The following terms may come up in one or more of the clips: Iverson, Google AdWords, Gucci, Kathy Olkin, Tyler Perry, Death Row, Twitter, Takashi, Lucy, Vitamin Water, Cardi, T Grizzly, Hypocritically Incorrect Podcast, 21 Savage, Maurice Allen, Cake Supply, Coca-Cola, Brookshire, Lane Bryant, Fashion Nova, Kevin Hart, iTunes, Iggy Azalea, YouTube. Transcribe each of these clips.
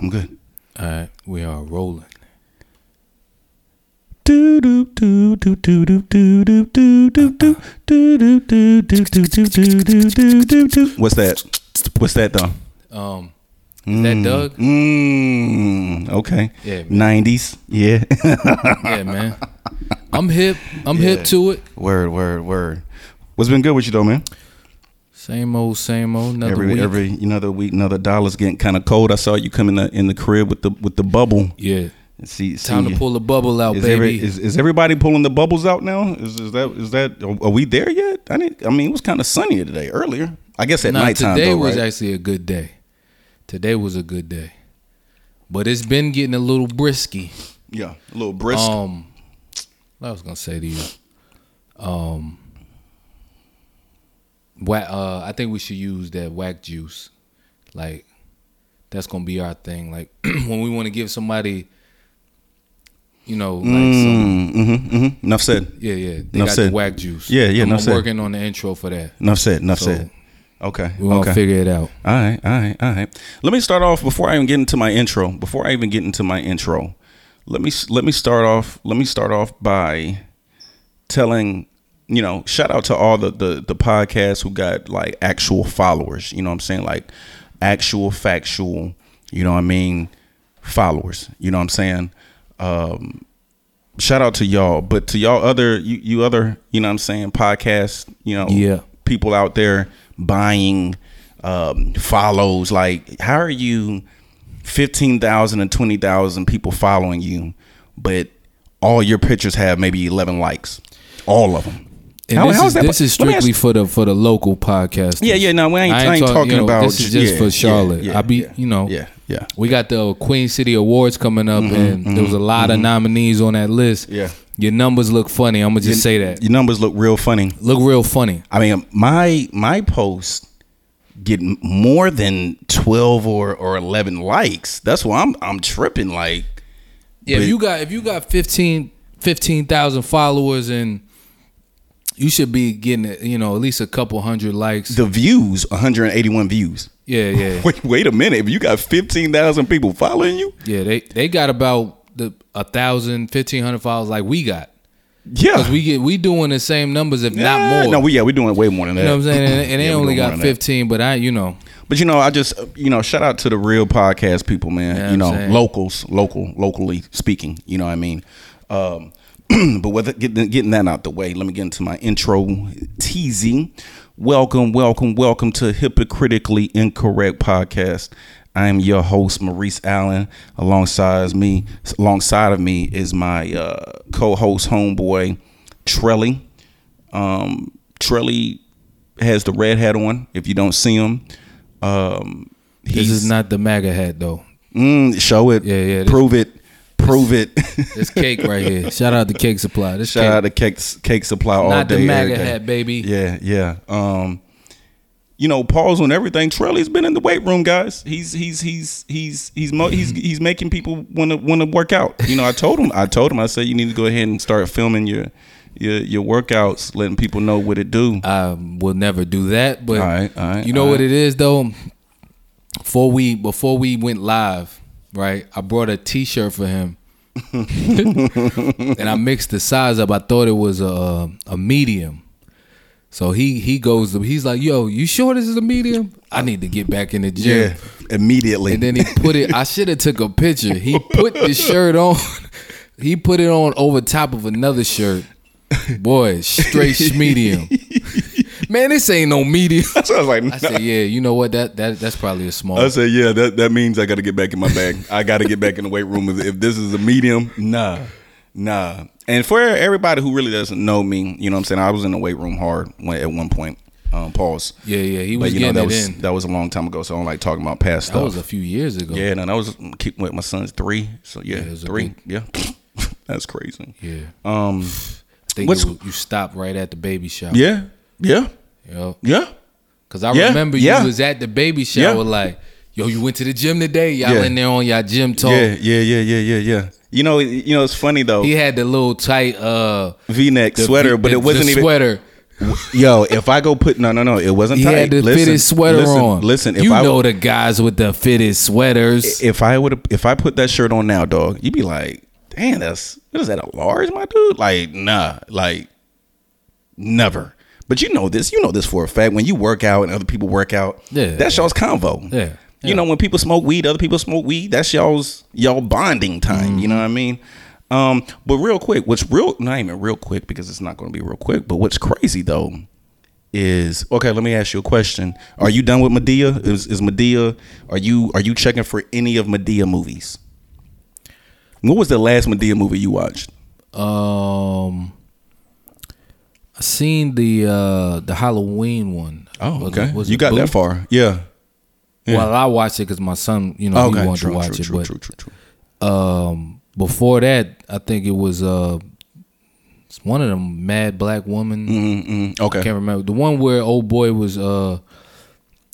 I'm good. All right, we are rolling. What's that though? Is that Doug? Okay. Yeah. Man. 90s. Yeah. Yeah, man. I'm hip. I'm hip to it. Word. What's been good with you though, man? Same old. Another week, another dollar's getting kind of cold. I saw you come in the crib with the bubble. Yeah. Time to pull the bubble out, baby. Is everybody pulling the bubbles out now? Is that? Are we there yet? It was kind of sunnier today. Earlier, I guess at nighttime. Today was actually a good day. But it's been getting a little brisky. Yeah, a little brisk. I was gonna say to you, I think we should use that whack juice. Like, that's gonna be our thing. Like when we want to give somebody. Enough said. Yeah. They got the whack juice. Yeah, enough said. I'm working on the intro for that. Enough said. Okay. We're going to figure it out. All right. Let me start off before I even get into my intro. Let me start off by telling, shout out to all the podcasts who got like actual followers, you know what I'm saying? Like actual factual, followers, you know what I'm saying? Shout out to y'all, but to y'all other, podcasts, people out there buying, follows, like how are you 15,000 and 20,000 people following you, but all your pictures have maybe 11 likes, all of them. And this is strictly for the local podcast. Yeah. No, I ain't talking about. This is just for Charlotte. Yeah. We got the Queen City Awards coming up, and there was a lot of nominees on that list. Yeah. Your numbers look funny. I'm going to just say that. Your numbers look real funny. I mean, my posts get more than 12 or 11 likes. That's why I'm tripping. Like, yeah, if you got 15,000 followers and you should be getting, at least a couple hundred likes. The views, 181 views. Yeah. Wait a minute. If you got 15,000 people following you? Yeah, they got about 1,000, 1,500 followers like we got. Yeah. Because we doing the same numbers, if not more. No, we doing way more than that. You know what I'm saying? And they only got 15, but I. But, I just, shout out to the real podcast people, man. Locally speaking. You know what I mean? But getting that out the way, let me get into my intro teasing. Welcome to Hypocritically Incorrect Podcast. I am your host, Maurice Allen. Alongside of me is my co-host, homeboy, Trelli. Trelli has the red hat on, if you don't see him. This is not the MAGA hat, though. Show it. Yeah. Prove it. It's cake right here. Shout out to Cake Supply. Cake Supply all day. Not the MAGA hat, baby. Yeah. Pause on everything. Trelli's been in the weight room, guys. He's making people want to work out. I told him. I said you need to go ahead and start filming your workouts, letting people know what it do. I will never do that. But all right, what it is though. Before we went live. Right, I brought a T-shirt for him, and I mixed the size up. I thought it was a medium, so he goes. He's like, "Yo, you sure this is a medium? I need to get back in the gym immediately." And then he put it. I should have took a picture. He put the shirt on. He put it on over top of another shirt. Boy, straight medium. Man, this ain't no medium. So I was like, nah. I said, yeah, you know what? That's probably a small. I said, yeah, that means I got to get back in my bag. I got to get back in the weight room. If this is a medium, nah. And for everybody who really doesn't know me, you know what I'm saying? I was in the weight room hard at one point. Pause. Yeah. He was getting it in. That was a long time ago, so I don't like talking about past stuff. That was a few years ago. Yeah, no, that was with my son's 3. So, yeah 3. That's crazy. Yeah. I think you stopped right at the baby shower. Yeah. Because I remember you was at the baby shower like, yo, you went to the gym today? Y'all in there on y'all gym talk. Yeah. It's funny, though. He had the little tight V-neck sweater, but it wasn't even... Yo, if I go put no, it wasn't tight. He had the fittest sweater on. Listen, if you know the guys with the fittest sweaters. If I put that shirt on now, dog, you'd be like, damn, what is that, a large, my dude? Like, nah, like never. But you know this for a fact. When you work out and other people work out, that's y'all's convo. Yeah. You know, when people smoke weed, other people smoke weed. That's y'all bonding time. Mm-hmm. You know what I mean? But real quick, not even real quick because it's not going to be real quick. But what's crazy though is, okay, let me ask you a question. Are you done with Madea? Is Madea? Are you checking for any of Madea movies? What was the last Madea movie you watched? I seen the Halloween one. Oh, okay. Was you got Boo? That far? Yeah. Yeah. Well, I watched it because my son, he wanted to watch it. But before that, I think it was one of them mad black women. Mm-mm. Okay, I can't remember the one where old boy was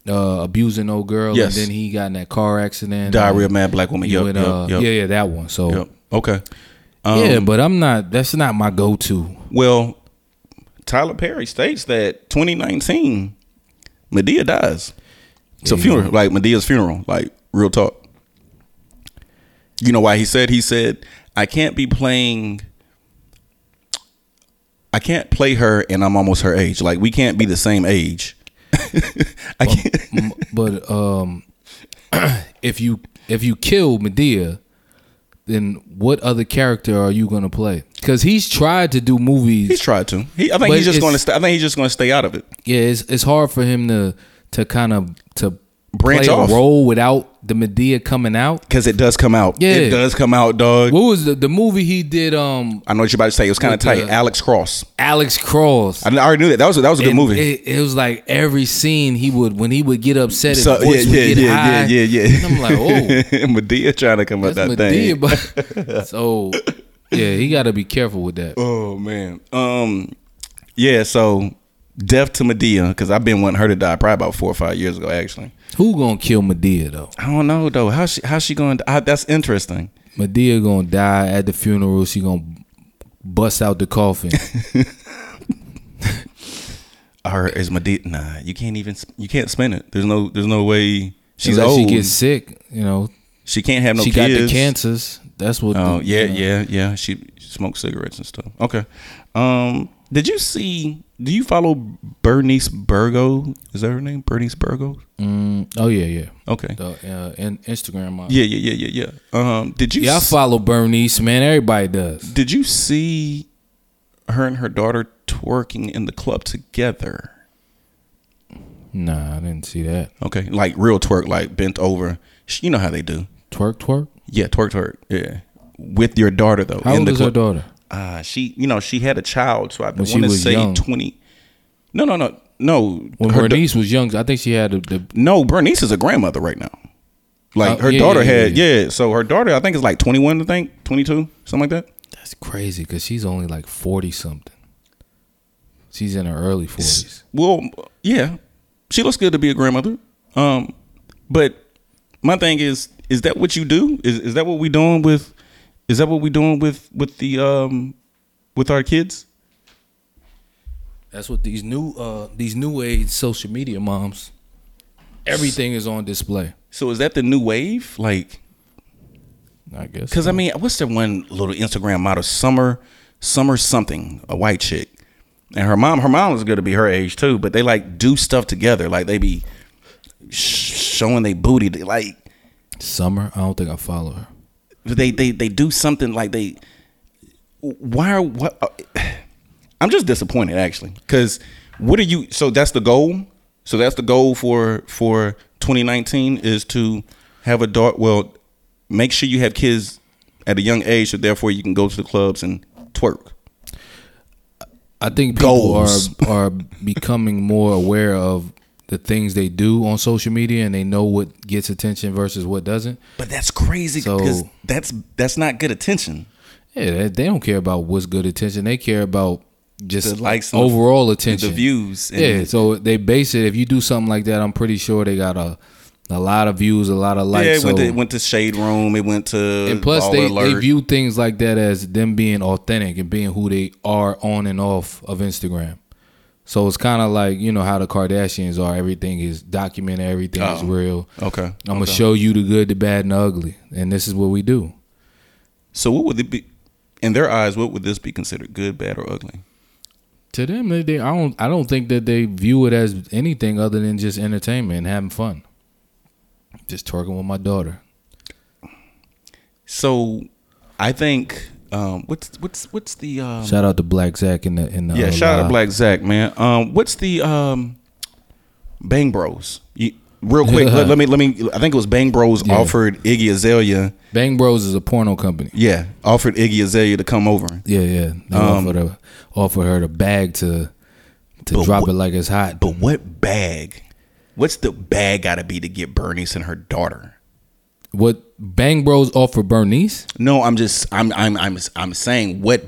abusing old girl, yes. And then he got in that car accident. Diary of Mad Black Woman. Yep. Yeah, that one. So yep. Okay, yeah, but I'm not. That's not my go-to. Well, Tyler Perry states that 2019, Madea dies. It's a funeral, like Medea's funeral, like real talk. You know why he said, I can't play her and I'm almost her age. Like we can't be the same age. I can't. But if you kill Madea, then what other character are you going to play? Because he's tried to do movies. He's tried to. I think he's just going to stay out of it. Yeah, it's hard for him to branch off, role without the Madea coming out, because it does come out. Yeah, it does come out, dog. What was the movie he did? I know what you're about to say. It was kind of tight. Alex Cross. I already knew that. That was a good movie. It was like every scene when he would get upset. So, his voice would get high. And I'm like, oh, Madea trying to come out that Madea, thing. So yeah, he got to be careful with that. Oh man. Yeah. So. Death to Madea, because I've been wanting her to die probably about 4 or 5 years ago, actually. Who gonna kill Madea though? I don't know though. How's she gonna die? That's interesting. Madea gonna die at the funeral. She gonna bust out the coffin. Or is Madea? Nah, you can't spin it. There's no way. She's old. She gets sick. She can't have no. She kids. Got the cancers. That's what. Oh yeah. She smoked cigarettes and stuff. Okay. Did you see? Do you follow Bernice Burgo? Is that her name? Bernice Burgo? Oh yeah. Okay. And Instagram model. Yeah. Did you? Yeah, I follow Bernice, man. Everybody does. Did you see her and her daughter twerking in the club together? Nah, I didn't see that. Okay, like real twerk, like bent over. You know how they do. Twerk. Yeah, twerk. Yeah, with your daughter though. How old is her daughter? She, she had a child, so I want to say young. 20. No. When Bernice was young, I think she had No, Bernice is a grandmother right now. Like her daughter had, yeah. So her daughter, I think, is like 21. I think 22, something like that. That's crazy because she's only like 40 something. She's in her early 40s. Well, yeah, she looks good to be a grandmother. But my thing is that what you do? Is that what we doing with? Is that what we're doing with our kids? That's what these new age social media moms. Everything is on display. So is that the new wave? Like, I guess. Because so. I mean, what's that one little Instagram model? Summer something, a white chick, and her mom is going to be her age too. But they like do stuff together. Like they be showing they booty. They like Summer. I don't think I follow her. They do something like they. I'm just disappointed actually, because what are you? So that's the goal. So that's the goal for 2019 is to have a daughter. Well, make sure you have kids at a young age, so therefore you can go to the clubs and twerk. I think people are becoming more aware of the things they do on social media, and they know what gets attention versus what doesn't. But that's crazy because that's not good attention. Yeah, they don't care about what's good attention. They care about just the likes, overall attention, the views. Yeah, so they base it. If you do something like that, I'm pretty sure they got a lot of views, a lot of likes. Yeah, it went to Shade Room. It went to and plus they view things like that as them being authentic and being who they are on and off of Instagram. So it's kind of like, you know, how the Kardashians are. Everything is documented. Everything is real. Okay. I'm going to show you the good, the bad, and the ugly. And this is what we do. So what would it be? In their eyes, what would this be considered? Good, bad, or ugly? To them, I don't think that they view it as anything other than just entertainment and having fun. Just twerking with my daughter. So I think... what's the shout out to Black Zach in the shout out to Black Zach, man. What's the Bang Bros? Real quick, let me. I think it was Bang Bros offered Iggy Azalea. Bang Bros is a porno company. Yeah, offered Iggy Azalea to come over. Yeah. They offered her the bag to drop it like it's hot. But what bag? What's the bag gotta be to get Bernice and her daughter? What Bang Bros offer Bernice? No, I'm saying what?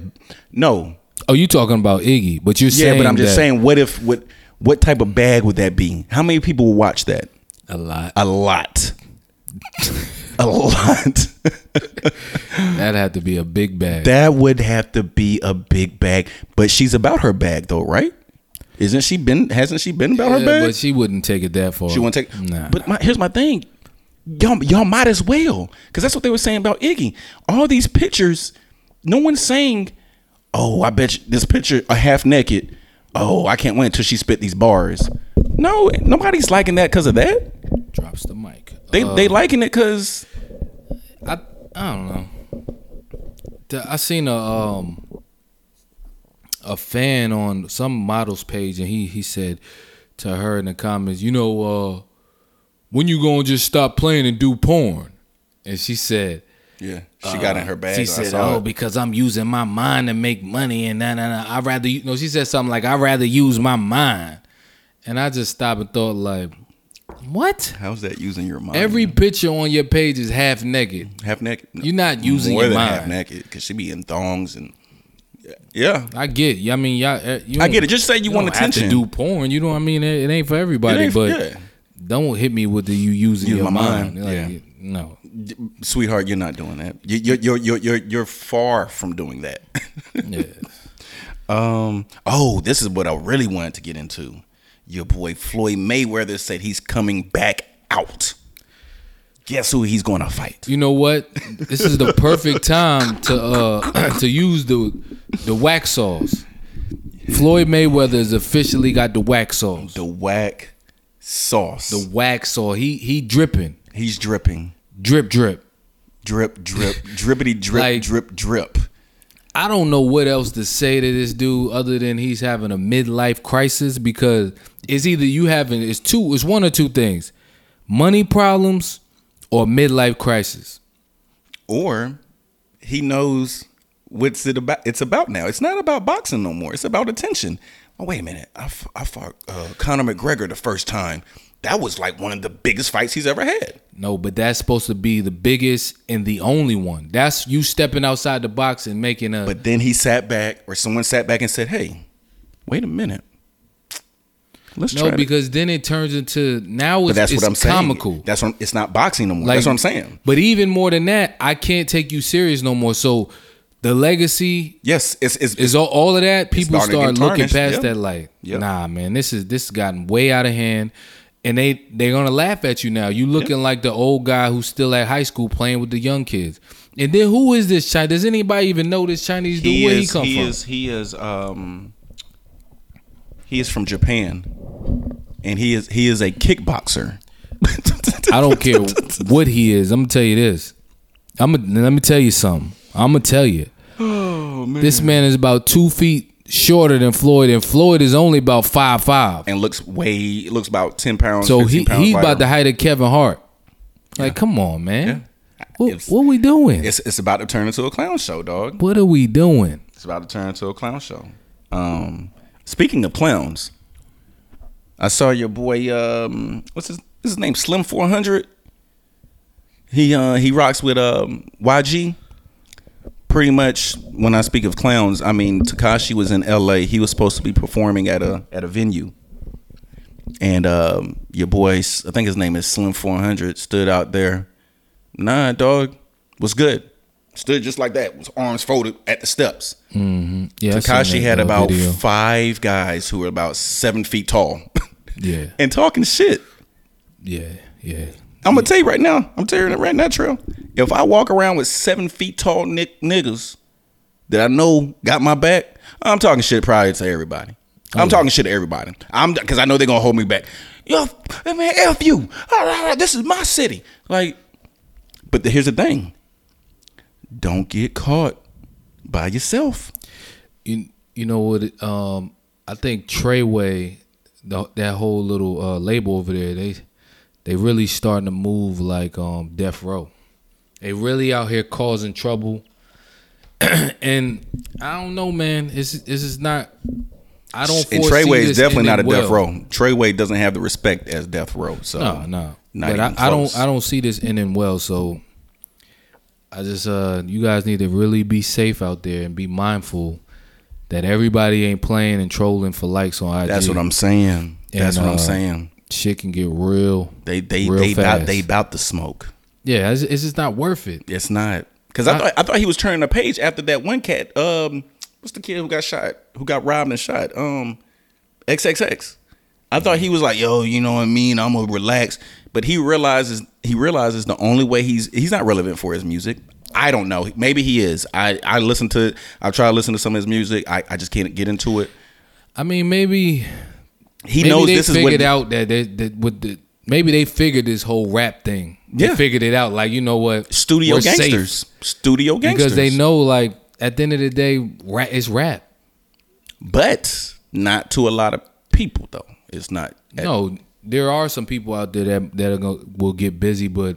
No. Oh, you talking about Iggy? But you're saying, yeah. But I'm just saying, what type of bag would that be? How many people will watch that? A lot. A lot. That'd have to be a big bag. That would have to be a big bag. But she's about her bag though, right? Hasn't she been about her bag? But she wouldn't take it that far. She wouldn't take. Nah. But here's my thing. Y'all might as well, because that's what they were saying about Iggy. All these pictures, no one's saying, oh, I bet you this picture a half naked. Oh, I can't wait until she spit these bars. No, nobody's liking that because of that. Drops the mic. They liking it because I don't know. I seen a fan on some model's page, and he said to her in the comments, you know. When you gonna just stop playing and do porn? And she said, yeah, she got in her bag. She said, because I'm using my mind to make money and nah. I'd rather she said something like, I'd rather use my mind. And I just stopped and thought, like, what? How's that using your mind? Every picture on your page is half naked. Half naked? You're not using your mind. More than half naked, because she be in thongs and... Yeah, I get it. I mean, I get it. Just say you want attention. You don't have to do porn. You know what I mean? It ain't for everybody, but... Yeah. Don't hit me with the you using your mind. Like, yeah. No, sweetheart, you're not doing that. You're far from doing that. Yeah. Oh, this is what I really wanted to get into. Your boy Floyd Mayweather said he's coming back out. Guess who he's going to fight? You know what? This is the perfect time to use the whack sauce. Floyd Mayweather has officially got the whack sauce. The whack sauce. The wax sauce. He dripping. He's dripping. Drip, drip. Drip, drip. Drippity, drip, like, drip, drip. I don't know what else to say to this dude other than he's having a midlife crisis, because it's either it's one or two things. Money problems or midlife crisis. Or he knows what's it about. It's about now. It's not about boxing no more. It's about attention. Oh, wait a minute. I fought Conor McGregor the first time. That was like one of the biggest fights he's ever had. No, but that's supposed to be the biggest and the only one. That's you stepping outside the box and making a... But then he sat back, or someone sat back and said, hey, wait a minute. Let's try. No, because then it turns into... Now it's comical. Saying. That's what it's not boxing no more. Like, that's what I'm saying. But even more than that, I can't take you serious no more. So... The legacy, yes, it's all of that. People start looking past that, like, nah, man, this has gotten way out of hand, and they're gonna laugh at you now. You looking like the old guy who's still at high school playing with the young kids. And then who is this Chinese? Does anybody even know this Chinese dude? Where he come from? He is from Japan, and he is a kickboxer. I don't care what he is. I'm gonna tell you this. Let me tell you something. I'm going to tell you. Oh, man. This man is about 2 feet shorter than Floyd, and Floyd is only about 5'5". And looks about 10 pounds. So he's about the height of Kevin Hart. Like, come on, man. Yeah. What we doing? It's about to turn into a clown show, dog. What are we doing? It's about to turn into a clown show. Speaking of clowns, I saw your boy, what's his name? Slim 400. He rocks with YG. Pretty much, when I speak of clowns, I mean, Takashi was in L.A. He was supposed to be performing at a venue. And your boy, I think his name is Slim 400, stood out there. Nah, dog, was good. Stood just like that, was arms folded at the steps. Mm-hmm. Yeah, Takashi had about video. 5 guys who were about 7 feet tall. Yeah. And talking shit. Yeah, yeah. I'm going to tell you right now. I'm telling you right now, Trill. If I walk around with 7 feet tall niggas that I know got my back, I'm talking shit probably to everybody. I'm talking shit to everybody. Because I know they're going to hold me back. Yo, man, F you. This is my city. Like, but here's the thing. Don't get caught by yourself. You know what? I think Treyway, that whole little label over there, they really starting to move like Death Row. They really out here causing trouble. And I don't know, man. This is not. I don't foresee this. And Treyway is definitely not a Death Row. Treyway doesn't have the respect as Death Row. So no. But I don't see this ending well. So. I just, you guys need to really be safe out there and be mindful that everybody ain't playing and trolling for likes on IG. That's what I'm saying. What I'm saying. Shit can get real. They fast. They about to smoke. Yeah, it's just not worth it. It's not, because I thought he was turning a page after that one cat. What's the kid who got shot? Who got robbed and shot? XXX. I thought he was like, yo, you know what I mean? I'm gonna relax. But he realizes the only way he's not relevant for his music. I don't know. Maybe he is. I listen to it. I try to listen to some of his music. I just can't get into it. I mean, maybe he knows this is what figured out that with the maybe they figured this whole rap thing. Yeah. They figured it out. Like, you know what? Studio gangsters. Studio gangsters. Because they know, like, at the end of the day, rap is rap. But not to a lot of people though. It's not. No. There are some people out there that will get busy, but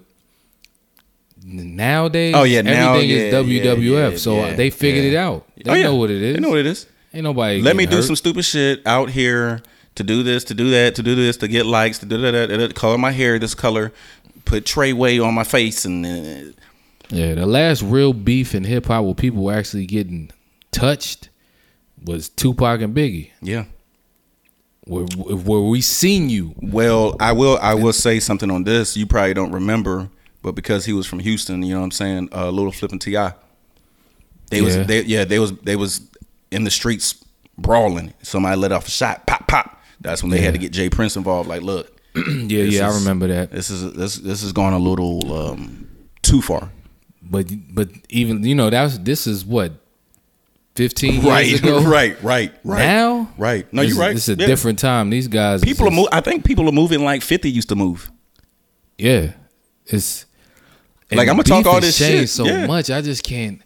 nowadays, everything is WWF. So they figured it out. They know what it is. They know what it is. Ain't nobody. Let me do some stupid shit out here to do this, to do that, to do this, to get likes, to do that. Color my hair this color, put Treyway on my face, and yeah. The last real beef in hip hop where people were actually getting touched was Tupac and Biggie. Yeah. Where we seen you. Well, I will say something on this. You probably don't remember, but because he was from Houston, you know what I'm saying, Lil Flip and T.I. They was in the streets brawling. Somebody let off a shot, pop. That's when they had to get Jay Prince involved. Like, look, I remember that. This is going a little too far. But even, you know, this is what. 15 years ago. Right. Now? Right. No, you're right. It's a different time. These guys. People are I think people are moving like 50 used to move. Yeah. It's like, I'm going to talk all this shit so much. I just can't.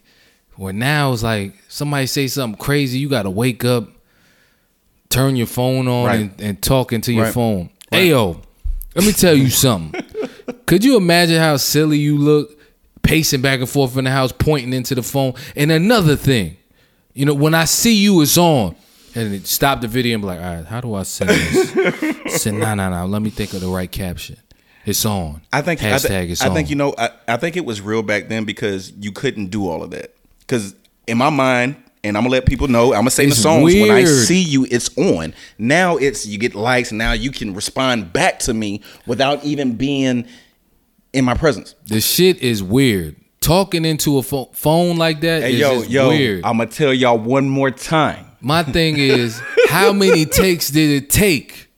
Where now it's like somebody say something crazy. You got to wake up, turn your phone on and talk into your phone. Right. Hey, yo, let me tell you something. Could you imagine how silly you look pacing back and forth in the house, pointing into the phone? And another thing. You know, when I see you, it's on. And it stopped the video and be like, all right, how do I send this? I said, no. Let me think of the right caption. It's on. I think #it's on. I think, you know, I think it was real back then because you couldn't do all of that. Because in my mind, and I'm going to let people know, I'm going to say in the songs, weird. When I see you, it's on. Now it's, you get likes. Now you can respond back to me without even being in my presence. The shit is weird. Talking into a phone like that is weird. I'm going to tell y'all one more time. My thing is, how many takes did it take?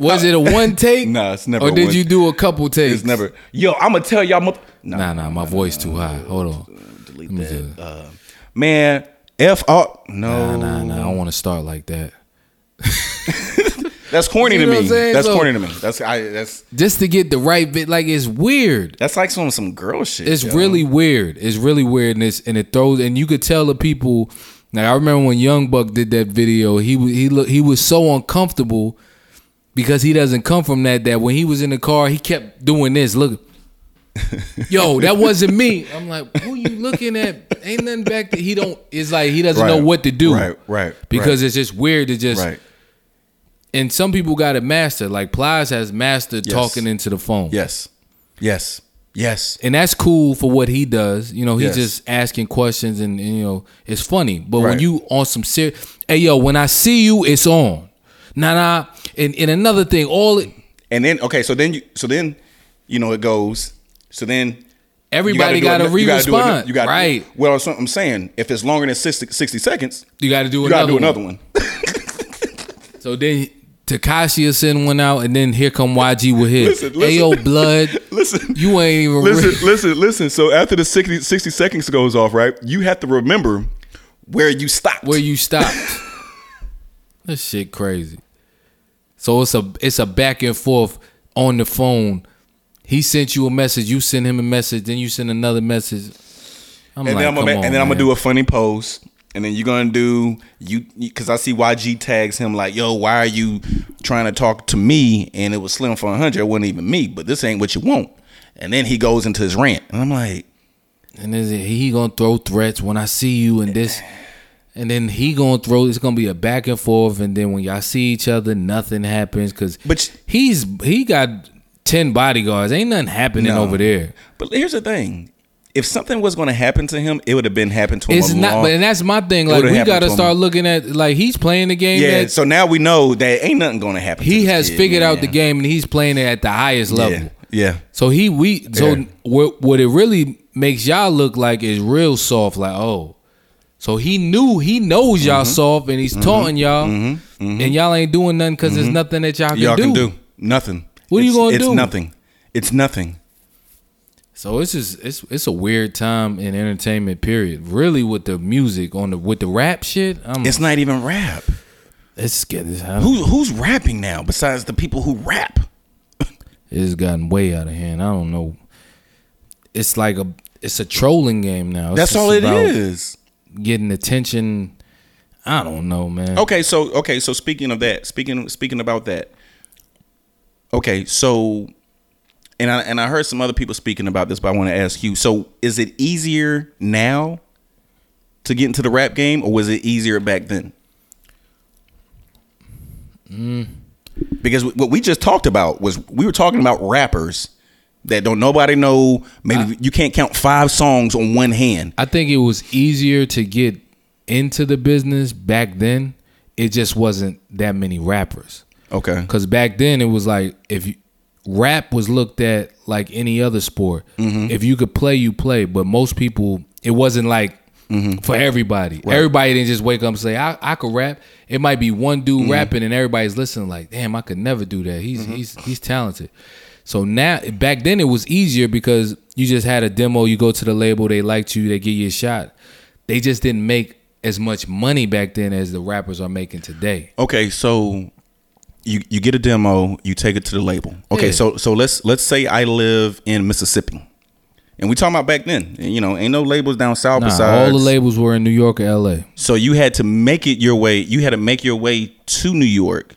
Was it a one take? No, it's never. Or did you do a couple takes? It's never. Yo, I'm going to tell y'all. My voice too high. Hold on. Delete that. Man, F up. No. Nah. I don't want to start like that. That's corny to me. That's corny to me. That's just to get the right bit. Like, it's weird. That's like some girl shit. It's really weird. It's really weird, and it throws. And you could tell the people. Like, I remember when Young Buck did that video. He was so uncomfortable because he doesn't come from that when he was in the car, he kept doing this. Look, yo, that wasn't me. I'm like, who you looking at? Ain't nothing back there. It's like he doesn't know what to do. Right. Because it's just weird to just. Right. And some people got it mastered. Like, Plies has mastered talking into the phone. Yes. And that's cool for what he does. You know, he's just asking questions and, you know, it's funny. But when you on some serious, hey, yo, when I see you, it's on. Nah. And another thing, all it. And then, okay, so then, you know, it goes. So then Everybody got to re-respond. You got right. Well, I'm saying if it's longer than 60 seconds, you got to do another one. So then Takashi will send one out, and then here come YG with his Ayo blood. Listen, you ain't even listen. So after the 60 seconds goes off, right? You have to remember where you stopped. This shit crazy. So it's a back and forth on the phone. He sent you a message, you send him a message, then you send another message. Then I'm gonna do a funny post, and then you're gonna do because I see YG tags him like, "Yo, why are you trying to talk to me?" And it was Slim 400. It wasn't even me, but this ain't what you want. And then he goes into his rant, and I'm like, and then he gonna throw threats when I see you and this. And then he gonna throw. It's gonna be a back and forth. And then when y'all see each other, nothing happens because he got 10 bodyguards. Ain't nothing happening over there. But here's the thing: if something was gonna happen to him, it would have been happened to him. It's not. And that's my thing. Like we gotta start looking at like he's playing the game. Yeah. So now we know that ain't nothing gonna happen. He has figured out the game, and he's playing it at the highest level. Yeah. So what it really makes y'all look like is real soft. Like oh. So he knows y'all soft, and he's taunting y'all, and y'all ain't doing nothing because there's nothing that y'all can do. Nothing. What are you gonna do? It's nothing. So it's just it's a weird time in entertainment. Period. Really, with the music with the rap shit, it's not even rap. It's getting who's rapping now besides the people who rap. It's gotten way out of hand. I don't know. It's like a trolling game now. That's all it is. Getting attention, I don't know, man. Okay, so speaking of that, speaking about that. Okay, so and I heard some other people speaking about this, but I want to ask you. So, is it easier now to get into the rap game, or was it easier back then? Because what we just talked about was we were talking about rappers that don't nobody know. Maybe you can't count 5 songs on one hand. I think it was easier to get into the business back then. It just wasn't that many rappers. Okay. Because back then it was like rap was looked at like any other sport. Mm-hmm. If you could play, you play. But most people, it wasn't like for everybody. Right. Everybody didn't just wake up and say, I could rap. It might be one dude rapping and everybody's listening like, damn, I could never do that. He's talented. So now, back then it was easier because you just had a demo. You go to the label, they liked you, they give you a shot. They just didn't make as much money back then as the rappers are making today. Okay, so you get a demo, you take it to the label. Okay, yeah. So let's say I live in Mississippi, and we talking about back then. And, you know, ain't no labels down south besides all the labels were in New York or L.A. So you had to make it your way. You had to make your way to New York.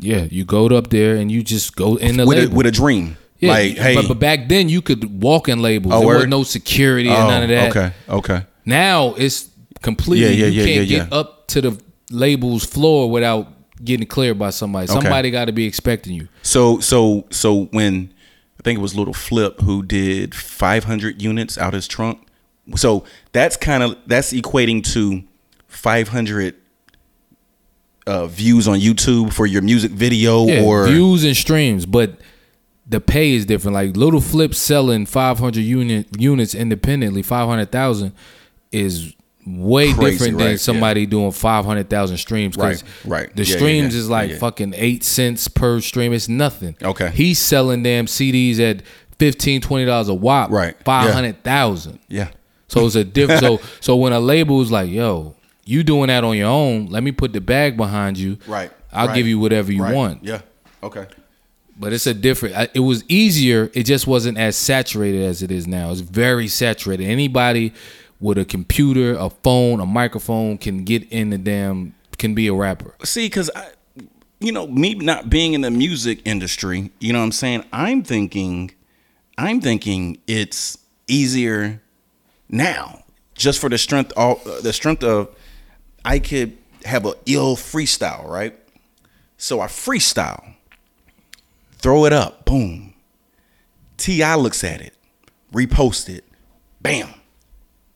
Yeah, you go up there and you just go in the label. With a dream. Yeah, like, hey. But back then you could walk in labels. There was no security and none of that. Okay. Now it's completely you can't get up to the label's floor without getting cleared by somebody. Okay. Somebody got to be expecting you. So when I think it was Lil Flip who did 500 units out his trunk. So that's equating to 500 views on YouTube for your music video or views and streams, but the pay is different. Like Lil Flip selling 500 units independently, 500,000 is way different than somebody doing 500,000 streams. Right. The streams is like fucking 8 cents per stream. It's nothing. Okay. He's selling damn CDs at $15, $20 a wop. Right. 500,000. Yeah. So it's a different. so when a label is like, yo, you doing that on your own. Let me put the bag behind you. Right. I'll give you whatever you want. Yeah. Okay. But it's a different. It was easier. It just wasn't as saturated as it is now. It's very saturated. Anybody with a computer, a phone, a microphone can get in the damn. Can be a rapper. See, because me not being in the music industry, you know what I'm saying. I'm thinking it's easier now, just for the strength of. I could have an ill freestyle, right? So I freestyle, throw it up, boom. T.I. looks at it, repost it, bam.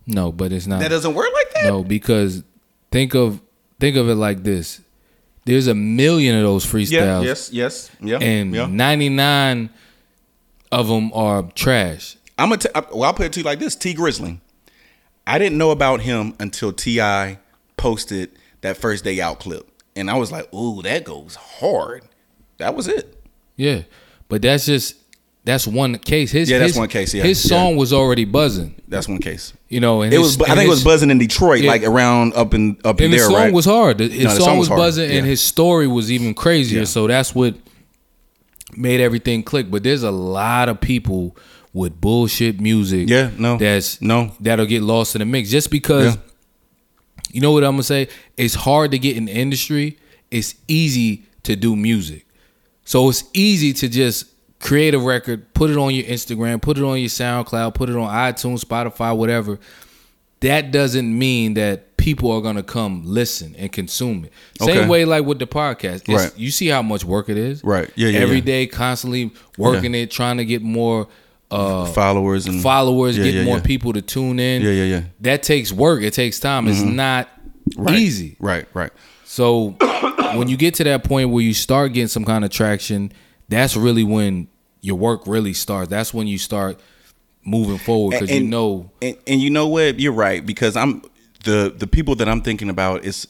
No, but it's not. That doesn't work like that? No, because think of it like this. There's a million of those freestyles. Yeah, yes, yeah. And 99 of them are trash. I'll put it to you like this. T Grizzly. I didn't know about him until T.I. posted that first day out clip. And I was like, ooh, that goes hard. That was it. Yeah. But that's just, that's one case. Yeah. His song was already buzzing. That's one case. You know, and I think it was buzzing in Detroit, like around up in there, right? And his song was hard. His song was buzzing, and his story was even crazier. Yeah. So that's what made everything click. But there's a lot of people with bullshit music that'll get lost in the mix just because you know what I'm gonna say? It's hard to get in the industry. It's easy to do music. So it's easy to just create a record, put it on your Instagram, put it on your SoundCloud, put it on iTunes, Spotify, whatever. That doesn't mean that people are gonna come listen and consume it. Same way like with the podcast. Right. You see how much work it is. Right. Yeah. Every day, constantly working it, trying to get more followers, get more people to tune in. Yeah. That takes work. It takes time. Mm-hmm. It's not easy. Right. So when you get to that point where you start getting some kind of traction, that's really when your work really starts. That's when you start moving forward because you know. And you know what? You're right, because I'm the people that I'm thinking about is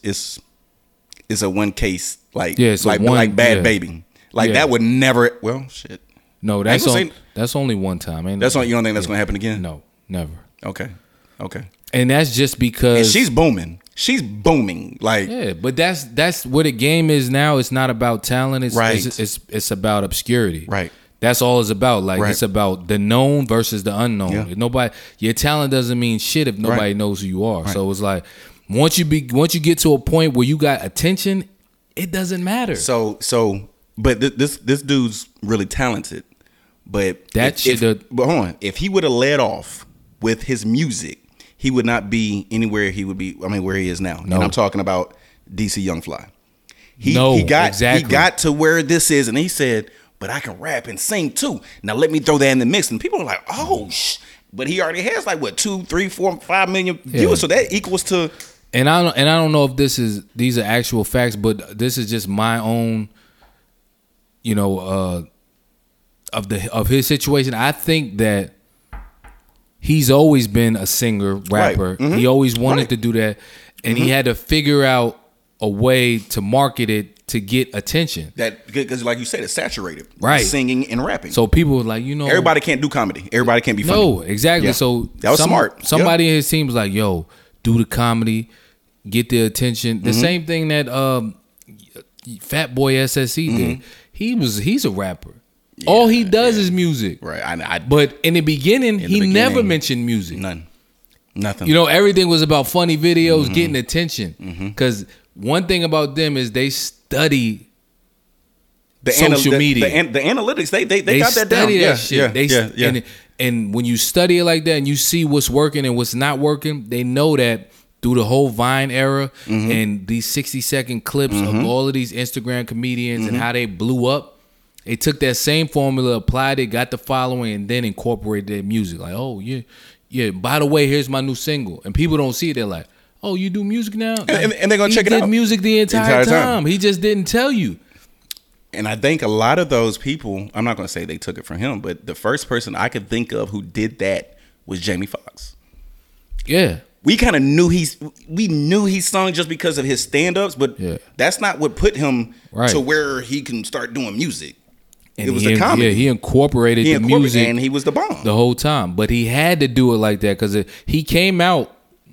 a one case Bad Baby. That would never. Well, shit. No, that's only one time. You don't think that's going to happen again? No, never. Okay. And that's just because... And she's booming. Yeah, but that's where the game is now. It's not about talent. It's about obscurity. Right. That's all it's about. It's about the known versus the unknown. Yeah. Your talent doesn't mean shit if nobody knows who you are. Right. So it's like, once you get to a point where you got attention, it doesn't matter. So, but this dude's really talented. But if he would have led off with his music, he would not be anywhere he would be. I mean, where he is now. No. And I'm talking about DC Young Fly. He got to where this is, and he said, "But I can rap and sing too. Now let me throw that in the mix." And people are like, "Oh, but he already has 2, 3, 4, 5 million viewers, so that equals to." And I don't know if these are actual facts, but this is just my own, of his situation. I think that he's always been a singer, rapper. Right. Mm-hmm. He always wanted to do that, and he had to figure out a way to market it to get attention. That because, like you said, it's saturated. Right, singing and rapping. So people were like, everybody can't do comedy. Everybody can't be funny. No, exactly. Yeah. So that was smart. Somebody in his team was like, "Yo, do the comedy, get the attention." The same thing that Fatboy SSE did. He's a rapper. Yeah, all he does is music. Right. But in the beginning, he never mentioned music. None. Nothing. Everything was about funny videos, getting attention. Because one thing about them is they study social media. The analytics, they got that down. They study that shit. Yeah. And when you study it like that and you see what's working and what's not working, they know that through the whole Vine era and these 60-second clips of all of these Instagram comedians and how they blew up. They took that same formula, applied it, got the following, and then incorporated their music. Like, oh, yeah. By the way, here's my new single. And people don't see it. They're like, oh, you do music now? Like, and they're going to check it out. He did music the entire time. He just didn't tell you. And I think a lot of those people, I'm not going to say they took it from him, but the first person I could think of who did that was Jamie Foxx. Yeah. We kind of knew he sung just because of his stand-ups, but that's not what put him to where he can start doing music. And it was the comedy. Yeah, he incorporated the music, and he was the bomb the whole time. But he had to do it like that because he came out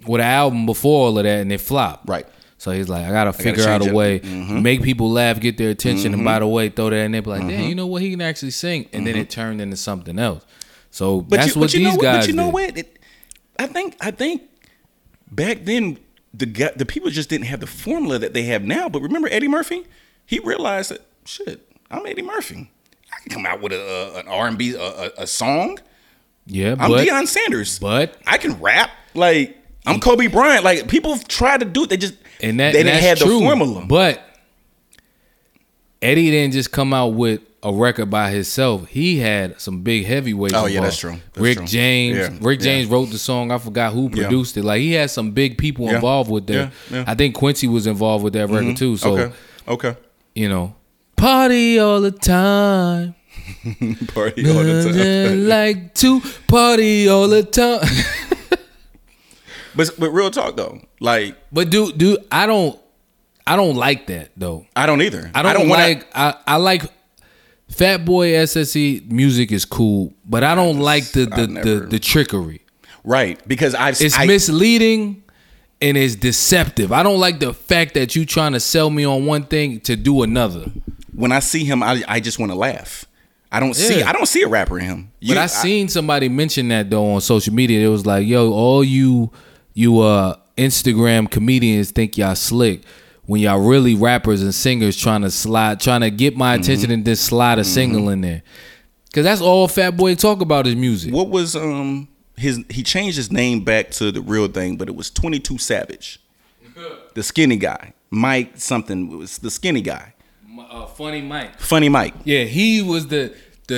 with an album before all of that, and it flopped. Right. So he's like, I gotta figure out a way, make people laugh, get their attention, and by the way, throw that in there. Be like, damn, you know what? He can actually sing, and then it turned into something else. So that's what these guys did. But you know what? I think back then the people just didn't have the formula that they have now. But remember Eddie Murphy? He realized that I'm Eddie Murphy. I can come out with an R&B a song. Yeah, I'm Deion Sanders. But I can rap. Like I'm Kobe Bryant. Like people try to do it. They just they didn't have the formula. But Eddie didn't just come out with a record by himself. He had some big heavyweights. Oh yeah, that's true. Rick James. Yeah. Rick James wrote the song. I forgot who produced it. Like he had some big people involved with that. Yeah. I think Quincy was involved with that record too. So okay. You know. Party all the time. Party all the time. Like to party all the time. But real talk though, like. But dude, I don't like that though. I don't either. I like Fatboy SSE music is cool, but I don't like the trickery. Right, because it's misleading and it's deceptive. I don't like the fact that you trying to sell me on one thing to do another. When I see him, I just want to laugh. I don't see a rapper in him. But I seen somebody mention that though on social media. It was like, yo, all you Instagram comedians think y'all slick when y'all really rappers and singers trying to get my attention and then slide a single in there. Cause that's all Fatboy talk about is music. What was he changed his name back to the real thing, but it was 22 Savage. The skinny guy. Mike something was the skinny guy. Funny Mike. Yeah, he was the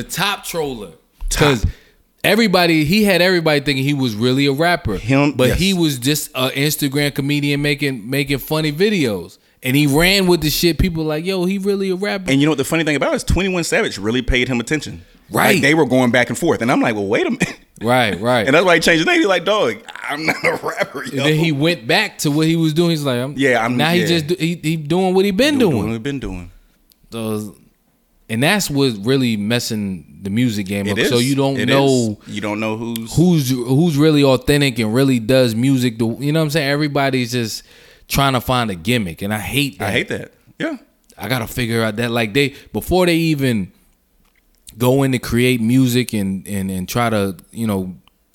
top troller. Because he had everybody thinking he was really a rapper. He was just an Instagram comedian making funny videos. And he ran with the shit. People were like, yo, he really a rapper. And you know what the funny thing about it is 21 Savage really paid him attention. Right. Like, they were going back and forth. And I'm like, well, wait a minute. Right. And that's why he changed his name. He's like, dog, I'm not a rapper, yo. And then he went back to what he was doing. He's like, he doing what he been doing. And that's what's really messing the music game up. So you don't know who's really authentic and really does music. You know what I'm saying? Everybody's just trying to find a gimmick, and I hate that. Yeah, I gotta figure out that like before they even go in to create music and try to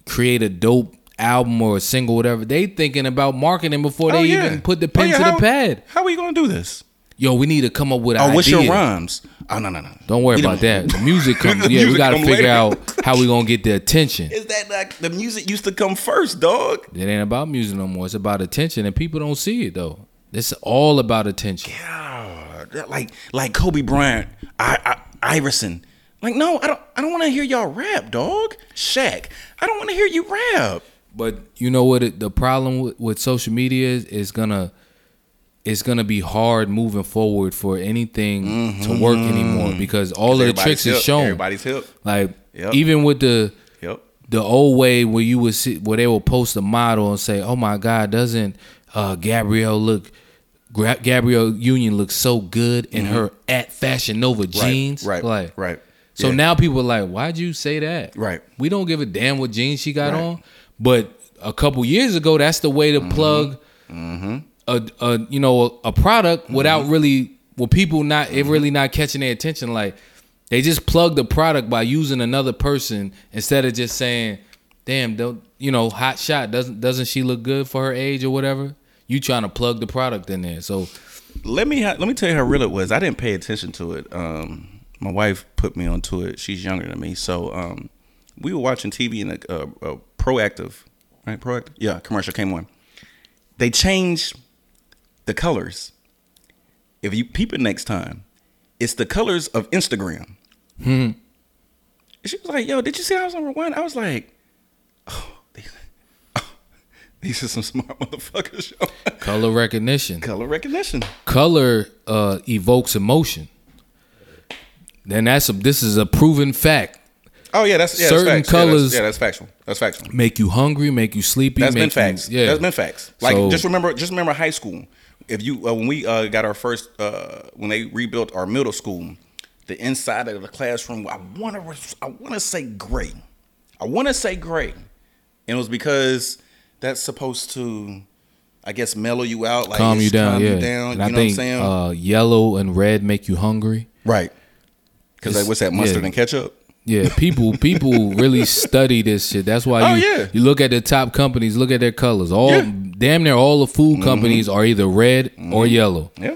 create a dope album or a single, whatever, they thinking about marketing before they even put the pen to the pad. How are we gonna do this? Yo, we need to come up with an idea. What's your rhymes? Oh, no. Don't worry about that. The music comes. Yeah, we got to figure out how we going to get their attention. Is that like the music used to come first, dog? It ain't about music no more. It's about attention, and people don't see it, though. It's all about attention. Yeah. Like Kobe Bryant, Iverson. Like, no, I don't want to hear y'all rap, dog. Shaq, I don't want to hear you rap. But you know what? The problem with social media is going to... It's going to be hard moving forward for anything to work anymore because all of the tricks is shown. Everybody's hip. Like, even with the old way where you would see, where they would post a model and say, oh, my God, doesn't Gabrielle Union look so good in her at Fashion Nova jeans? Right. So now people are like, why'd you say that? Right. We don't give a damn what jeans she got on. But a couple years ago, that's the way to plug... A product without really not catching their attention. Like they just plug the product by using another person instead of just saying, "Damn, hot shot doesn't she look good for her age or whatever?" You trying to plug the product in there. So let me tell you how real it was. I didn't pay attention to it. My wife put me onto it. She's younger than me, so we were watching TV and a Proactive, right? Proactive, yeah. Commercial came on. They changed the colors. If you peep it next time, it's the colors of Instagram. She was like, yo, did you see I was number one? I was like, these are some smart motherfuckers. Color recognition. Color evokes emotion. Then this is a proven fact. Oh yeah, that's colors. Yeah, that's factual. Make you hungry, make you sleepy. That's been facts. Like just remember high school. If you when we got our first when they rebuilt our middle school, the inside of the classroom, I want to say gray, and it was because that's supposed to, I guess, mellow you out, like calm you down. And I think what I'm saying? Yellow and red make you hungry, right? Because like, what's that mustard and ketchup? Yeah, people really study this shit. That's why you look at the top companies, look at their colors. Damn near all the food companies are either red or yellow. Yeah,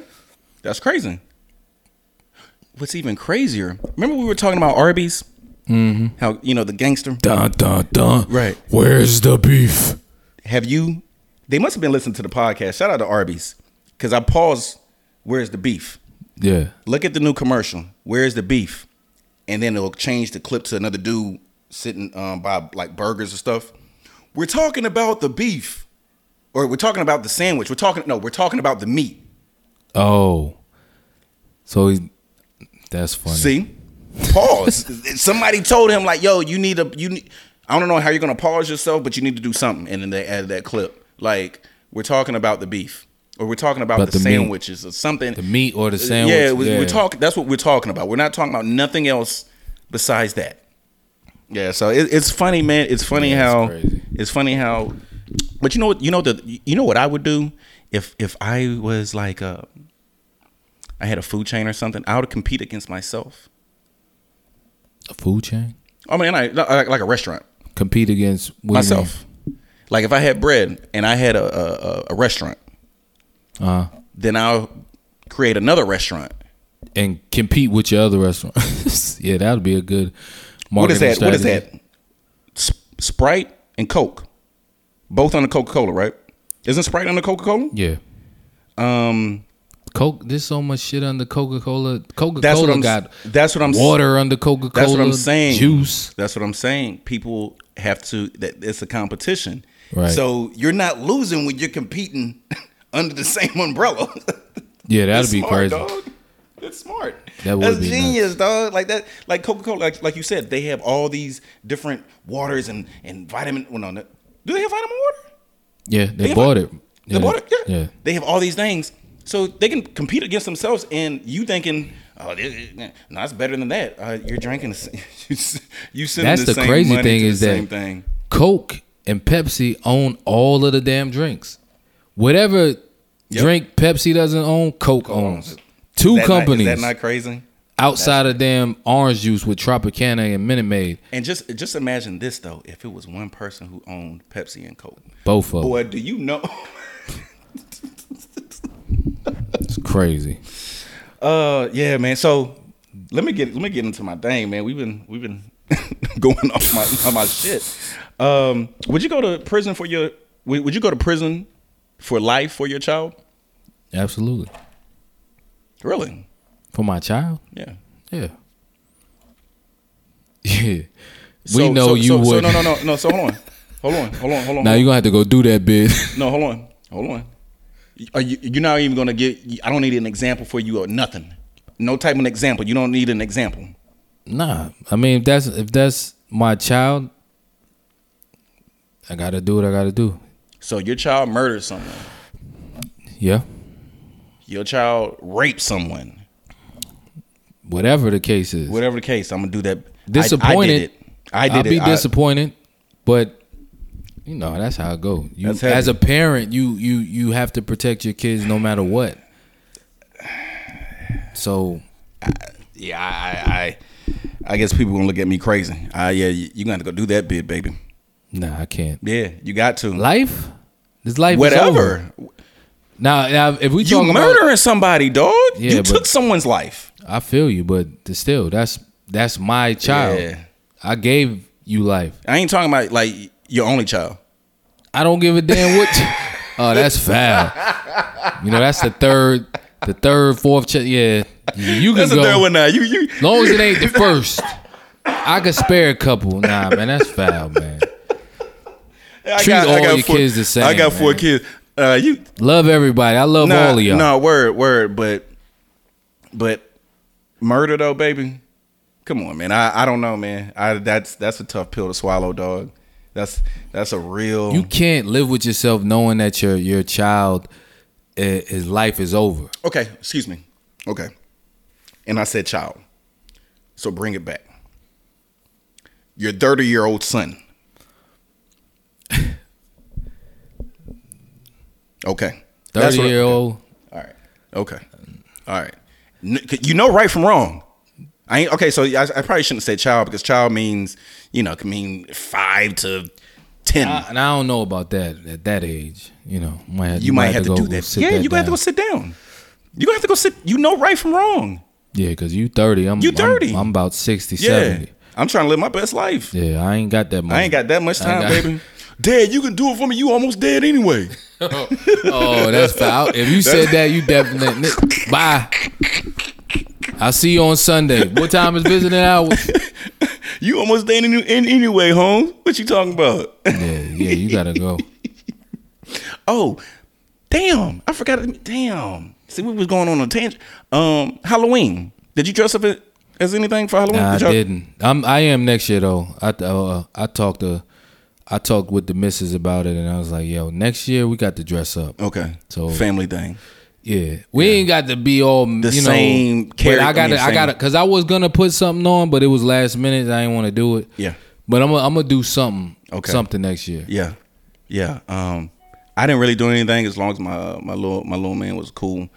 that's crazy. What's even crazier, remember we were talking about Arby's? How, the gangster? Dun, dun, dun. Right. Where's the beef? They must have been listening to the podcast. Shout out to Arby's. Because I paused, where's the beef? Yeah. Look at the new commercial, where's the beef? And then it'll change the clip to another dude sitting by like burgers and stuff. We're talking about the beef. Or we're talking about the sandwich. We're talking about the meat. Oh. So that's funny. See? Pause. Somebody told him like, yo, you need. I don't know how you're gonna pause yourself, but you need to do something. And then they added that clip. Like, we're talking about the beef, or we're talking about the sandwiches meat, or something. The meat or the sandwich. Yeah, we're talking. That's what we're talking about. We're not talking about nothing else besides that. Yeah, so it's funny, man. It's funny how. But you know what? You know what I would do if I was like I had a food chain or something. I would compete against myself. A food chain? I mean, like a restaurant. Compete against myself. Like if I had bread and I had a restaurant, then I'll create another restaurant and compete with your other restaurant. Yeah, that would be a good. What is that? Sprite and Coke, both under Coca Cola, right? Isn't Sprite under Coca Cola? Yeah. Coke. There's so much shit under Coca Cola. That's what I'm saying. Water under Coca Cola. That's what I'm saying. Juice. That's what I'm saying. People have to. It's a competition. Right. So you're not losing when you're competing under the same umbrella. Yeah, that'd be crazy. Dog. That's smart. That's genius, dog. Like that, like Coca-Cola, like you said, they have all these different waters and vitamin. Well, no, do they have vitamin water? Yeah, they bought it. They bought it. Yeah, they have all these things, so they can compete against themselves. And you thinking, oh, no, it's better than that. You're drinking the same. You sending the same money to the same thing. That's the crazy thing is that Coke and Pepsi own all of the damn drinks. Whatever drink Pepsi doesn't own, Coke owns. Two companies. Is that not crazy? Outside of damn orange juice with Tropicana and Minute Maid. And just imagine this, though. If it was one person who owned Pepsi and Coke. Both of them. Boy, do you know? It's crazy. Yeah, man. So let me get into my thing, man. We've been going off my shit. Would you go to prison for your? Would you go to prison for life for your child? Absolutely. Really? For my child? Yeah. So, we know you would. No. So hold on. Now you're gonna have to go do that, bitch. No, hold on. You're not even gonna get. I don't need an example for you or nothing. No type of an example. You don't need an example. Nah, I mean if that's my child, I gotta do what I gotta do. So your child murdered someone. Yeah. Your child raped someone. Whatever the case is. I'm going to do that. Disappointed. I'll be disappointed, but, you know, that's how it goes. As a parent, you have to protect your kids no matter what. So. I guess people going to look at me crazy. You're going to have to go do that bit, baby. Nah, I can't. Yeah, you got to. Life? This life is over. Now, if we talk about murdering somebody, dog, yeah, you took someone's life. I feel you, but still, that's my child. Yeah. I gave you life. I ain't talking about like your only child. I don't give a damn what. Oh, that's foul. You know, that's the third, fourth. Yeah, you can go. That's the third one now. You. As long as it ain't the first, I could spare a couple. Nah, man, that's foul, man. Treat all your kids the same. I got four kids. You love everybody. I love all of y'all. No, word. But murder though, baby. Come on, man. I don't know, man. That's a tough pill to swallow, dog. That's a real. You can't live with yourself knowing that your child, his life is over. Okay, excuse me. Okay, and I said child. So bring it back. Your 30-year-old son. Okay. 30-year-old. All right. Okay. All right. You know right from wrong. I probably shouldn't say child because child means, you know, can mean 5 to 10. And I don't know about that at that age. You know, you might have to do that. Yeah, you're going to have to go sit down. You're going to have to go sit. You know right from wrong. Yeah, because you 30. I'm about 60, 70. I'm trying to live my best life. Yeah, I ain't got that much. I ain't got that much time, baby. Dad, you can do it for me. You almost dead anyway. Oh, that's foul. If you said that, you definitely. Bye. I'll see you on Sunday. What time is visiting hours? You almost dead anyway, home. What you talking about? Yeah, you gotta go. Oh, damn. I forgot. Damn. See, we was going on a tangent. Halloween. Did you dress up as anything for Halloween? Nah, I didn't. I am next year though. I talked with the missus about it, and I was like, yo, next year we got to dress up. Okay. So family thing. Yeah, we ain't got to be all the same character. I got to, because I was gonna put something on, but it was last minute. I didn't want to do it. Yeah, but I'm gonna do something. Okay, something next year. Yeah, yeah. I didn't really do anything as long as my little man was cool.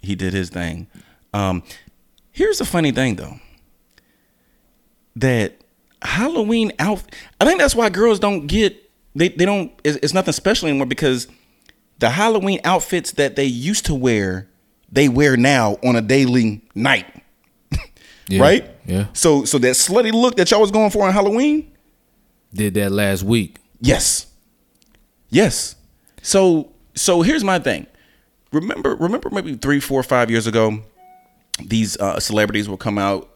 He did his thing. Here's the funny thing though, that Halloween outfit. I think that's why girls don't get they don't. It's nothing special anymore because the Halloween outfits that they used to wear, they wear now on a daily night. Yeah, right? Yeah. So that slutty look that y'all was going for on Halloween? Did that last week. Yes. Yes. So here's my thing. Remember maybe 3, 4, 5 years ago, these celebrities would come out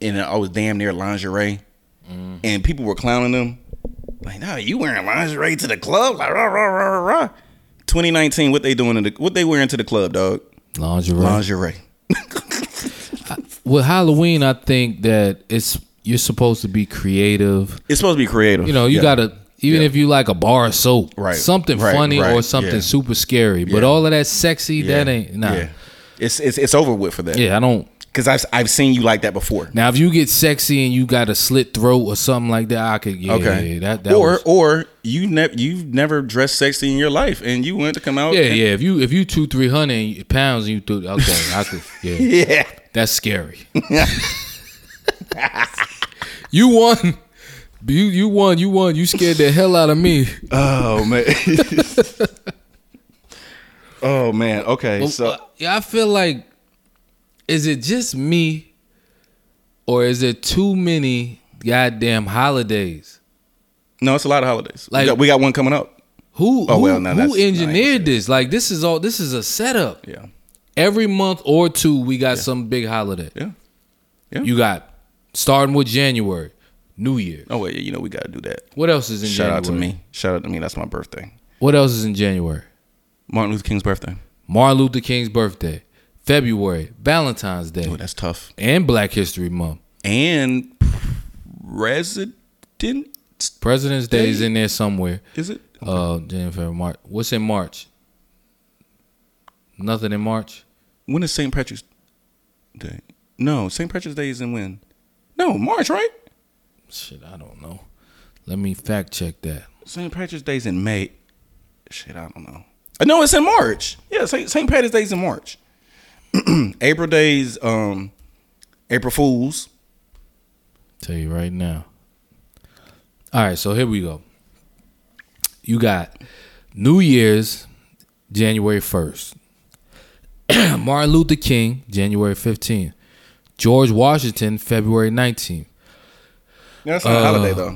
in always damn near lingerie. Mm. And people were clowning them. Like, no, you wearing lingerie to the club? Like, rah, rah, rah, rah, rah. 2019, what they wearing to the club, dog? Lingerie. With Halloween, I think that you're supposed to be creative. It's supposed to be creative. You know, you gotta if you like a bar of soap, right? Something funny or something super scary. But all of that sexy, that ain't nah. Yeah. It's over with for that. Yeah, I don't. Because I've seen you like that before. Now, if you get sexy and you got a slit throat or something like that, I could that or you've never dressed sexy in your life and you wanted to come out. Yeah. If you 200-300 pounds, and you do I could. Yeah, yeah. That's scary. You won. You scared the hell out of me. Oh man. Oh man. Okay. So yeah, I feel like. Is it just me, or is there too many goddamn holidays? No, it's a lot of holidays. Like we got one coming up. Who engineered this? Like this is a setup. Yeah. Every month or two, we got some big holiday. Yeah. Yeah. You got starting with January, New Year. Oh wait, you know we gotta do that. What else is in January? Shout out to me. That's my birthday. What else is in January? Martin Luther King's birthday. February, Valentine's Day. Oh, that's tough. And Black History Month. And President's Day is in there somewhere. Is it? January, February, March. What's in March? Nothing in March. When is St. Patrick's Day? No, St. Patrick's Day is in when? No, March, right? Shit, I don't know. Let me fact check that. St. Patrick's Day's in May. Shit, I don't know. No, it's in March. Yeah, St. Patrick's Day's in March. April Days, April Fools. Tell you right now. All right, so here we go. You got New Year's, January 1st. Martin Luther King, January 15th. George Washington, February 19th. Yeah, that's not a holiday though.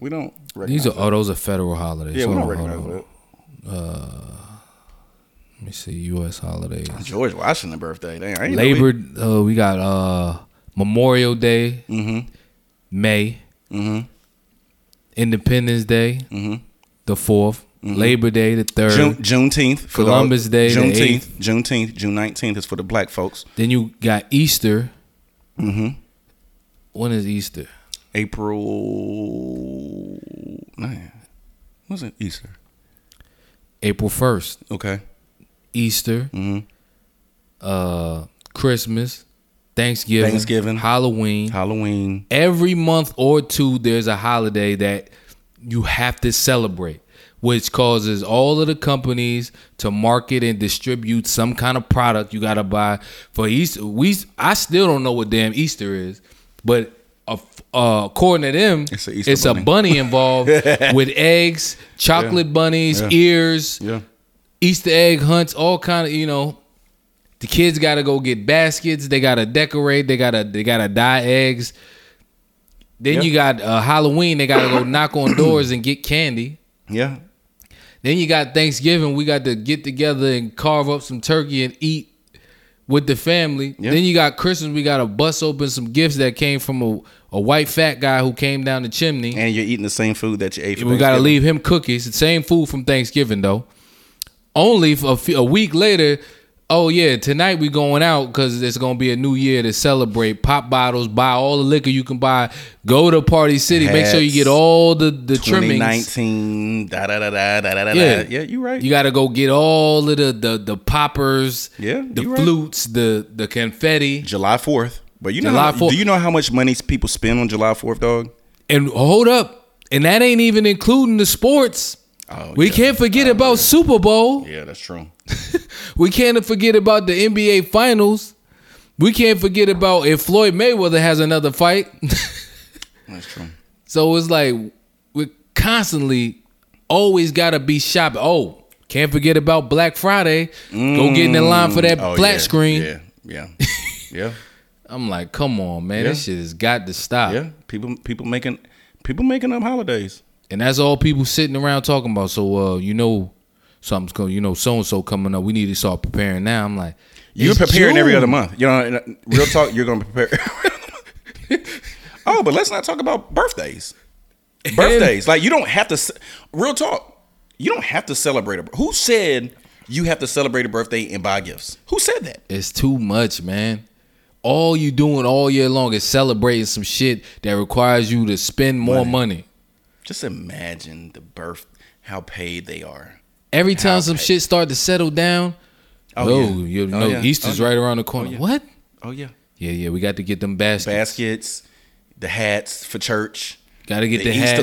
We don't recognize these are those are federal holidays. Yeah, so we don't recognize that. Let me see, U.S. holidays. George Washington birthday. Dang, I ain't Labor, we got Memorial Day, mm-hmm. May, mm-hmm. Independence Day, mm-hmm. the 4th, mm-hmm. Labor Day, the 3rd, Juneteenth, Columbus Day, Juneteenth, June 19th is for the black folks. Then you got Easter. Mm-hmm. When is Easter? April 9th. When's it Easter? April 1st. Okay. Easter, mm-hmm. Christmas, Thanksgiving, Halloween. Every month or two, there's a holiday that you have to celebrate, which causes all of the companies to market and distribute some kind of product you gotta buy for Easter. I still don't know what damn Easter is, but according to them, it's a bunny involved with eggs, chocolate bunnies, ears. Yeah. Easter egg hunts, all kind of, the kids got to go get baskets. They got to decorate. They got to dye eggs. Then you got Halloween. They got to go knock on doors and get candy. Yeah. Then you got Thanksgiving. We got to get together and carve up some turkey and eat with the family. Yeah. Then you got Christmas. We got to bust open some gifts that came from a white fat guy who came down the chimney. And you're eating the same food that you ate from Thanksgiving. We got to leave him cookies. The same food from Thanksgiving, though. Only for a week later, oh yeah, tonight we going out because it's going to be a new year to celebrate. Pop bottles, buy all the liquor you can buy. Go to Party City. Hats, make sure you get all the trimmings. 2019, da-da-da-da-da-da-da. Yeah, you're right. You got to go get all of the poppers, the flutes, right. the confetti. July 4th. But you know, do you know how much money people spend on July 4th, dog? And hold up. And that ain't even including the sports. Oh, we can't forget about Super Bowl. Yeah, that's true. We can't forget about the NBA Finals. We can't forget about if Floyd Mayweather has another fight. That's true. So it's like we constantly always got to be shopping. Oh, can't forget about Black Friday. Go get in the line for that flat screen. Yeah. I'm like, come on, man. Yeah. That shit has got to stop. Yeah, people making up holidays. And that's all people sitting around talking about. So you know something's coming. You know so and so coming up. We need to start preparing now. I'm like, you're preparing June. Every other month. You know, real talk. You're gonna prepare. Oh, but let's not talk about birthdays. Birthdays, like you don't have to. Real talk, you don't have to celebrate a. Who said you have to celebrate a birthday and buy gifts? Who said that? It's too much, man. All you doing all year long is celebrating some shit that requires you to spend more money. Just imagine how paid they are. Every time some shit start to settle down, Easter's right around the corner. Oh, yeah. What? Oh, yeah. Yeah, we got to get them baskets. Baskets, the hats for church. Got to get the hats.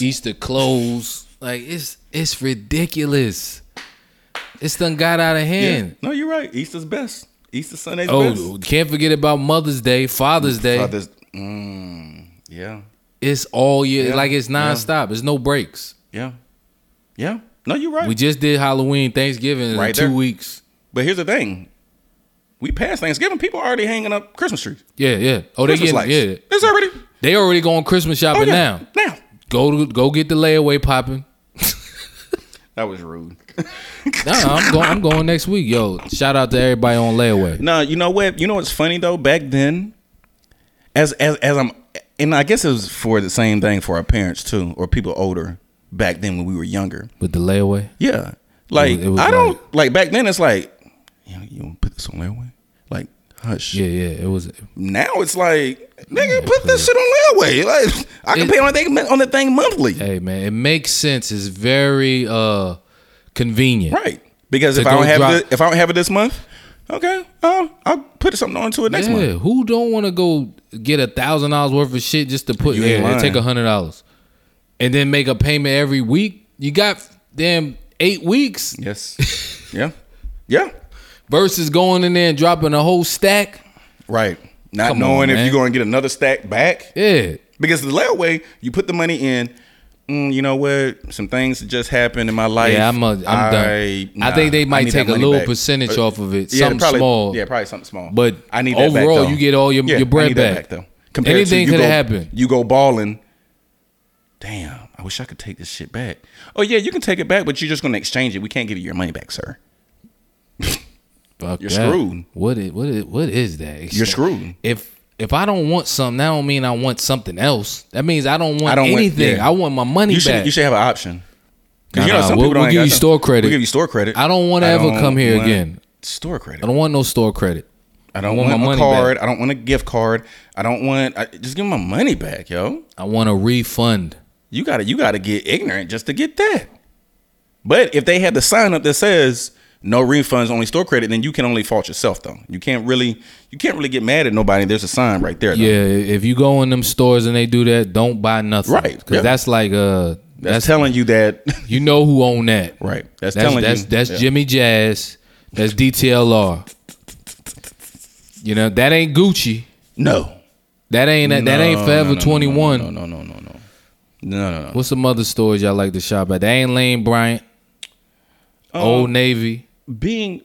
Easter clothes. Like, it's ridiculous. It's done got out of hand. Yeah. No, you're right. Easter's best. Easter Sunday's best. Oh, can't forget about Mother's Day, Father's Day. Yeah. It's all year. Yeah, like it's nonstop. Yeah. There's no breaks. Yeah. No, you're right. We just did Halloween, Thanksgiving in 2 weeks. But here's the thing: we passed Thanksgiving. People are already hanging up Christmas trees. Yeah. Oh, Christmas they getting lights. Yeah. It's already. They already going Christmas shopping now. Now go get the layaway popping. That was rude. I'm going next week. Yo, shout out to everybody on layaway. No, you know what? You know what's funny though? Back then, as I'm. And I guess it was for the same thing for our parents too, or people older back then when we were younger. With the layaway? Yeah. Like it was I don't like back then it's like, you don't put this on layaway? Like, hush. Yeah, it was. Now it's like, nigga, put this shit on layaway. Like I can pay on the thing monthly. Hey man, it makes sense. It's very convenient. Right. Because if I don't have it this month, okay, I'll put something onto it next month. Yeah, who don't want to go get $1,000 worth of shit just to put in and take $100 and then make a payment every week? You got damn 8 weeks. Yes. Yeah. Versus going in there and dropping a whole stack. Right. Not knowing if you're going to get another stack back. Yeah. Because the layaway, you put the money in. You know what? Some things just happened in my life. Yeah, I'm done. Nah, I think they might take a little percentage off of it. Yeah, small. Yeah, probably something small. But I need that overall, back, you get all your bread back though. Compared anything could have happened. You go balling. Damn, I wish I could take this shit back. Oh yeah, you can take it back, but you're just going to exchange it. We can't give you your money back, sir. Fuck you're screwed. What is that? Exchange? You're screwed. If I don't want something, that don't mean I want something else. That means I don't want anything. I want my money back. You should have an option. Nah, we'll give you store credit. I don't want to ever come here again. Store credit. I don't want no store credit. I don't want my card. Back. I don't want a gift card. Just give me my money back, yo. I want a refund. You gotta get ignorant just to get that. But if they have the sign up that says no refunds, only store credit, then you can only fault yourself though. You can't really get mad at nobody. There's a sign right there though. Yeah, if you go in them stores and they do that, don't buy nothing. Right. Because that's like that's telling you that you know who owned that. Right. That's telling you that's Jimmy Jazz. That's DTLR. You know, that ain't Gucci. No. That ain't Forever 21. No. What's some other stores y'all like to shop at? That ain't Lane Bryant. Old Navy. Being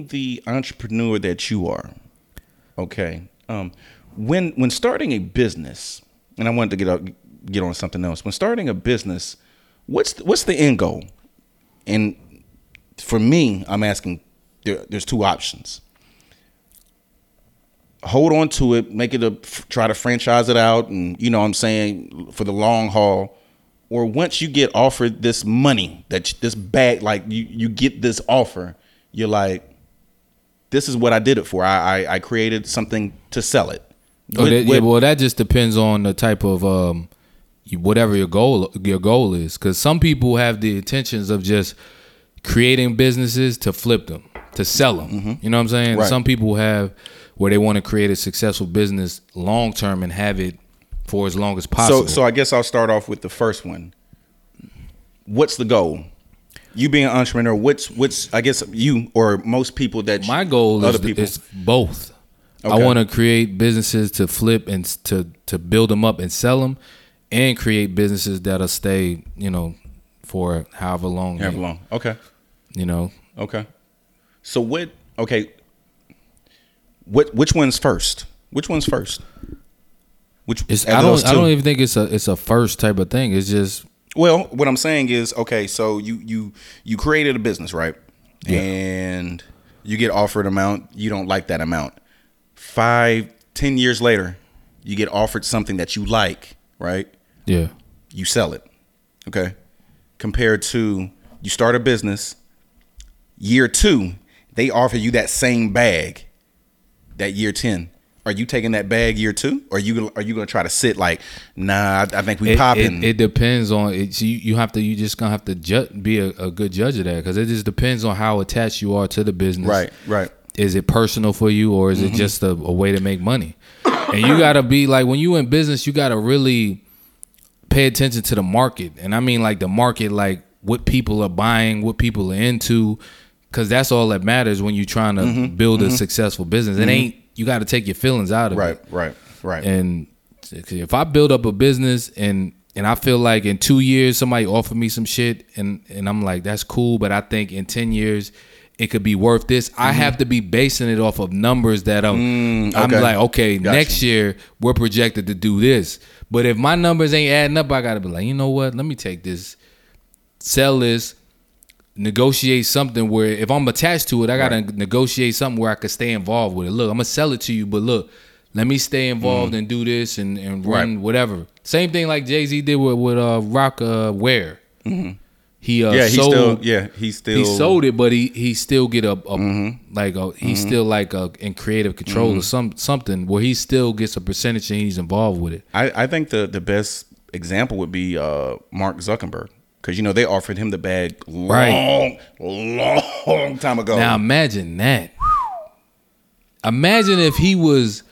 the entrepreneur that you are, okay. When starting a business, and I wanted to get on something else. When starting a business, what's the end goal? And for me, I'm asking. There's two options. Hold on to it, make it try to franchise it out, and you know what I'm saying, for the long haul. Or once you get offered this money, this bag, like you get this offer, you're like, this is what I did it for. I created something to sell it. That just depends on the type of whatever your goal is, because some people have the intentions of just creating businesses to flip them, to sell them. Mm-hmm. You know what I'm saying? Right. Some people have where they want to create a successful business long term and have it for as long as possible. So I guess I'll start off with the first one. What's the goal? You being an entrepreneur, what's I guess you or most people that my goal other is people. It's both. Okay. I want to create businesses to flip and to build them up and sell them, and create businesses that'll stay, you know, for however long. Okay. You know. Okay. So what? Okay. Which one's first? Which one's first? I don't even think it's a first type of thing. It's just. Well, what I'm saying is, okay, so you created a business, right? Yeah. And you get offered an amount. You don't like that amount. 5-10 years later, you get offered something that you like, right? Yeah. You sell it, okay? Compared to you start a business, year 2, they offer you that same bag that year 10. Are you taking that bag year 2? Or are you going to try to sit like, nah, I think we popping? It depends on it. So you just going to have to be a good judge of that, because it just depends on how attached you are to the business. Right. Is it personal for you, or is it just a way to make money? And you got to be like, when you in business, you got to really pay attention to the market. And I mean like the market, like what people are buying, what people are into, because that's all that matters when you're trying to build a successful business. It ain't. You got to take your feelings out of it. Right. And if I build up a business and I feel like in 2 years somebody offered me some shit and I'm like, that's cool, but I think in 10 years it could be worth this. Mm-hmm. I have to be basing it off of numbers that I'm like, okay, gotcha. Next year we're projected to do this. But if my numbers ain't adding up, I got to be like, you know what? Let me take this, sell this, negotiate something where if I'm attached to it, I gotta negotiate something where I could stay involved with it. Look, I'm gonna sell it to you, but look, let me stay involved and do this and run whatever. Same thing like Jay-Z did with Rock Ware. Mm-hmm. He sold it, but he still get still in creative control or something where he still gets a percentage and he's involved with it. I think the best example would be Mark Zuckerberg. Because, you know, they offered him the bag long time ago. Now, imagine that. Imagine if he was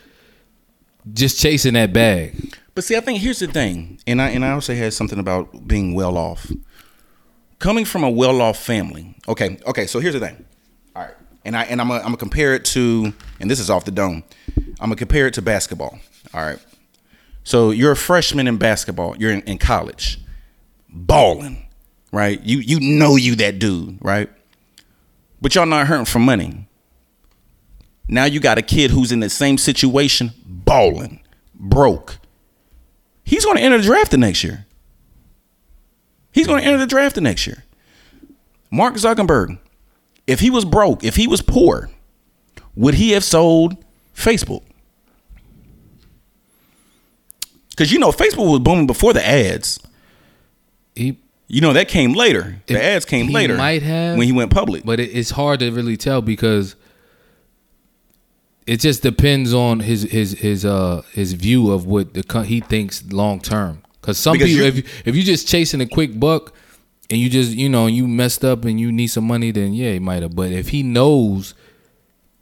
just chasing that bag. But see, I think here's the thing. And I also had something about being well-off. Coming from a well-off family. Okay, so here's the thing. All right. And I'm going to compare it to, and this is off the dome, I'm going to compare it to basketball. All right. So you're a freshman in basketball. You're in college. Balling, right? You that dude, right? But y'all not hurting for money. Now you got a kid who's in the same situation, balling, broke. He's going to enter the draft the next year. Mark Zuckerberg, if he was broke, if he was poor, would he have sold Facebook? Because, you know, Facebook was booming before the ads. That came later. The ads came later. He might have when he went public, but it's hard to really tell because it just depends on his view of what he thinks long term. Because people, if you just chasing a quick buck and you just you messed up and you need some money, then yeah, he might have. But if he knows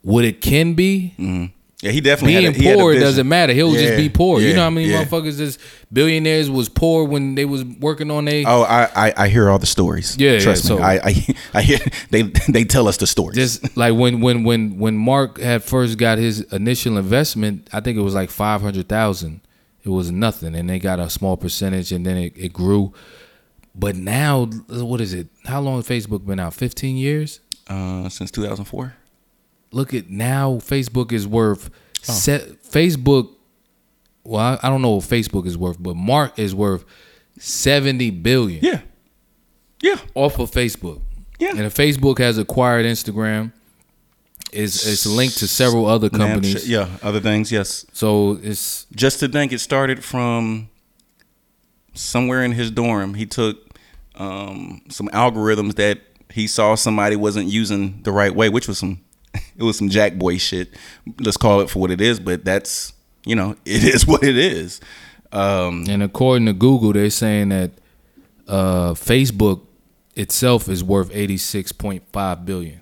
what it can be. Mm-hmm. Yeah, he definitely had poor doesn't matter. He'll just be poor. Yeah, you know how many motherfuckers, just billionaires, was poor when they was working on their. Oh, I hear all the stories. Yeah, trust me. So I hear they tell us the stories. Just like when Mark had first got his initial investment, I think it was like $500,000. It was nothing, and they got a small percentage, and then it grew. But now, what is it? How long has Facebook been out? 15 years? Since 2004. Look at now, Facebook is worth Facebook. Well, I don't know what Facebook is worth, but Mark is worth $70 billion. Yeah. Off of Facebook. Yeah. And if Facebook has acquired Instagram. It's linked to several other companies. Yeah, other things. Yes. So it's just to think it started from somewhere in his dorm. He took some algorithms that he saw somebody wasn't using the right way, which was some. It was some Jack Boy shit. Let's call it for what it is, but that's, you know, it is what it is. And according to Google, they're saying that Facebook itself is worth $86.5 billion.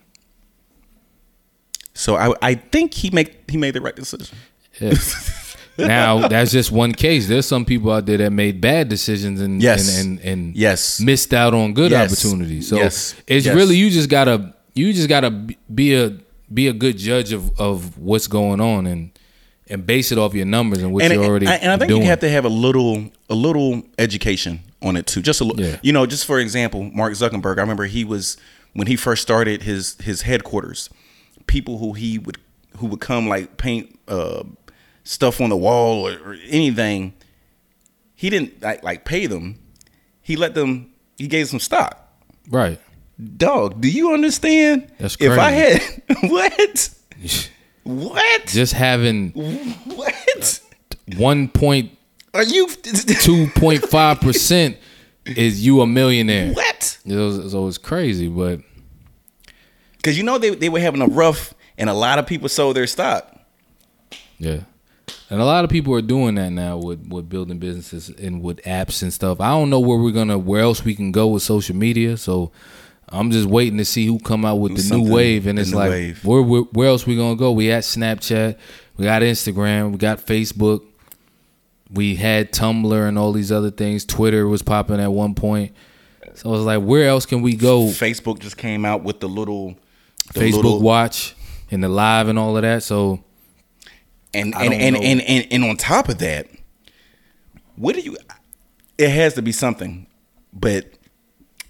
So I think he made the right decision. Yeah. Now, that's just one case. There's some people out there that made bad decisions and yes. and yes. missed out on good yes. opportunities. So yes. it's yes. really you just gotta be a good judge of what's going on and base it off your numbers and what you're already doing. And I think you have to have a little education on it too. Just a little, yeah. You know. Just for example, Mark Zuckerberg. I remember he was when he first started his headquarters. People who would come like paint stuff on the wall or anything. He didn't like pay them. He gave some stock. Right. Dog, do you understand? That's crazy. If I had what? Just having what? 1 point. Are you 2.5% is you a millionaire? What? So it's crazy, but because you know they were having a rough, and a lot of people sold their stock. Yeah, and a lot of people are doing that now with building businesses and with apps and stuff. I don't know where else we can go with social media, so I'm just waiting to see who come out with the new wave. And it's like, where else we gonna go? We had Snapchat, we got Instagram, we got Facebook, we had Tumblr and all these other things. Twitter was popping at one point, so I was like, where else can we go? Facebook just came out with the Facebook Watch and the Live and all of that. So and on top of that, what do you? It has to be something, but.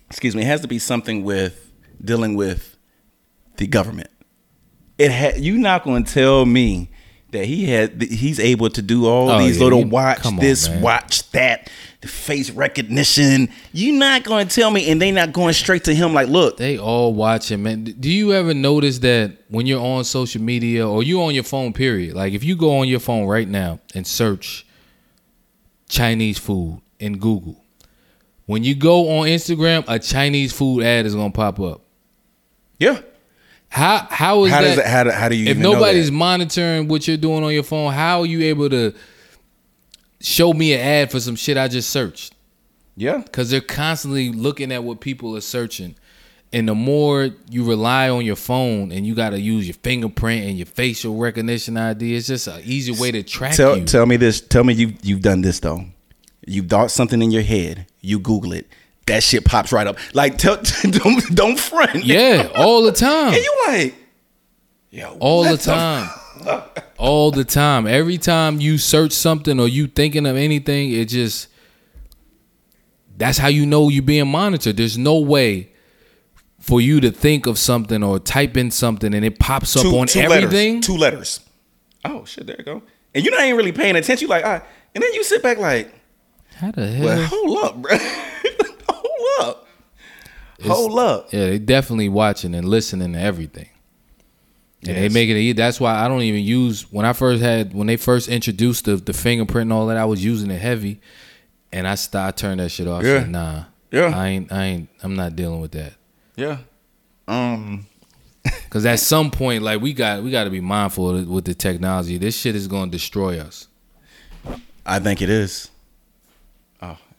Excuse me. It has to be something with dealing with the government. You're not going to tell me that he's able to do all these little watch this, man. Watch that, the face recognition. You're not going to tell me, and they not going straight to him. Like, look, they all watching, man. Do you ever notice that when you're on social media or you on your phone, period? Like, if you go on your phone right now and search Chinese food in Google. When you go on Instagram, a Chinese food ad is gonna pop up. Yeah. How do you? If even nobody's monitoring what you're doing on your phone, how are you able to show me an ad for some shit I just searched? Yeah. Because they're constantly looking at what people are searching, and the more you rely on your phone and you got to use your fingerprint and your facial recognition ID, it's just an easy way to track you. Tell me this. Tell me you've done this though. You thought something in your head. You Google it. That shit pops right up. Like, don't front. Yeah, all the time. And you like, yo. All the time. All the time. Every time you search something or you thinking of anything, it just, that's how you know you're being monitored. There's no way for you to think of something or type in something and it pops up on everything. Letters, 2 letters. Oh, shit, there you go. And you're not even really paying attention. You like, all right. And then you sit back like, how the hell? Well, hold up, bro. Hold up. Yeah, they definitely watching and listening to everything. And yes. They make it. That's why I don't even use when they first introduced the fingerprint and all that. I was using it heavy, and I turned that shit off. Yeah. I said, nah. Yeah. I'm not dealing with that. Yeah. Because at some point, like we got to be mindful with the technology. This shit is going to destroy us. I think it is.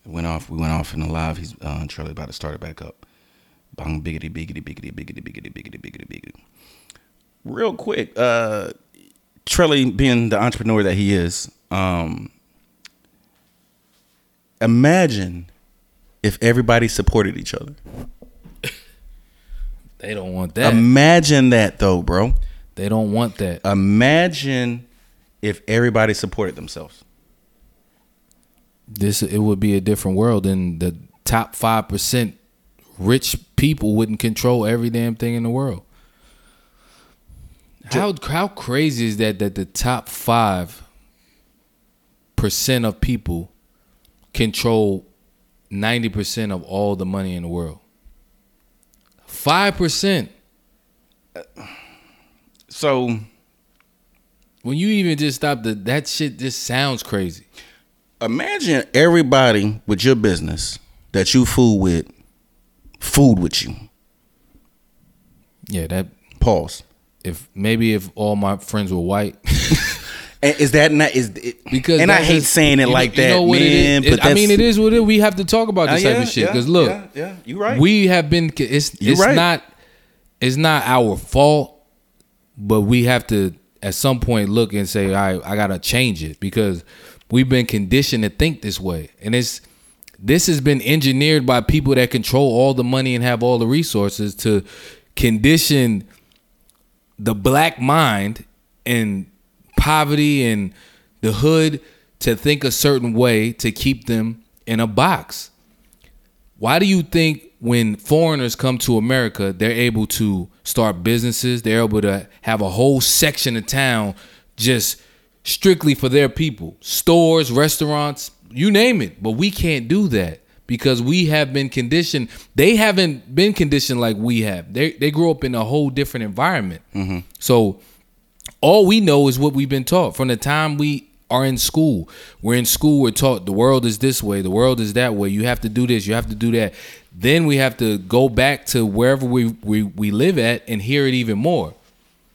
We went off in the live. He's Trelli about to start it back up. Bang, biggity, biggity, biggity, biggity, biggity, biggity, biggity, biggity. Real quick, Trelli being the entrepreneur that he is, imagine if everybody supported each other. They don't want that. Imagine that though, bro. They don't want that. Imagine if everybody supported themselves. It would be a different world, and the top 5% rich people wouldn't control every damn thing in the world. How crazy is that the top 5% of people control 90% of all the money in the world? 5%. So when you even just stop that shit, just sounds crazy. Imagine everybody with your business that you food with you. Yeah, that pause. if all my friends were white. Is that not is it, because and I hate saying it like that, you know man. But I mean, it is what it is. We have to talk about this type of shit because look, you right. We have been. It's not our fault, but we have to at some point look and say, all right, I gotta change it because we've been conditioned to think this way, and this has been engineered by people that control all the money and have all the resources to condition the black mind and poverty and the hood to think a certain way to keep them in a box. Why do you think when foreigners come to America, they're able to start businesses, they're able to have a whole section of town just strictly for their people, stores, restaurants, you name it? But we can't do that because we have been conditioned. They haven't been conditioned like we have. They grew up in a whole different environment. Mm-hmm. So all we know is what we've been taught from the time we are in school. We're in school, we're taught the world is this way, the world is that way. You have to do this, you have to do that. Then we have to go back to wherever we live at and hear it even more.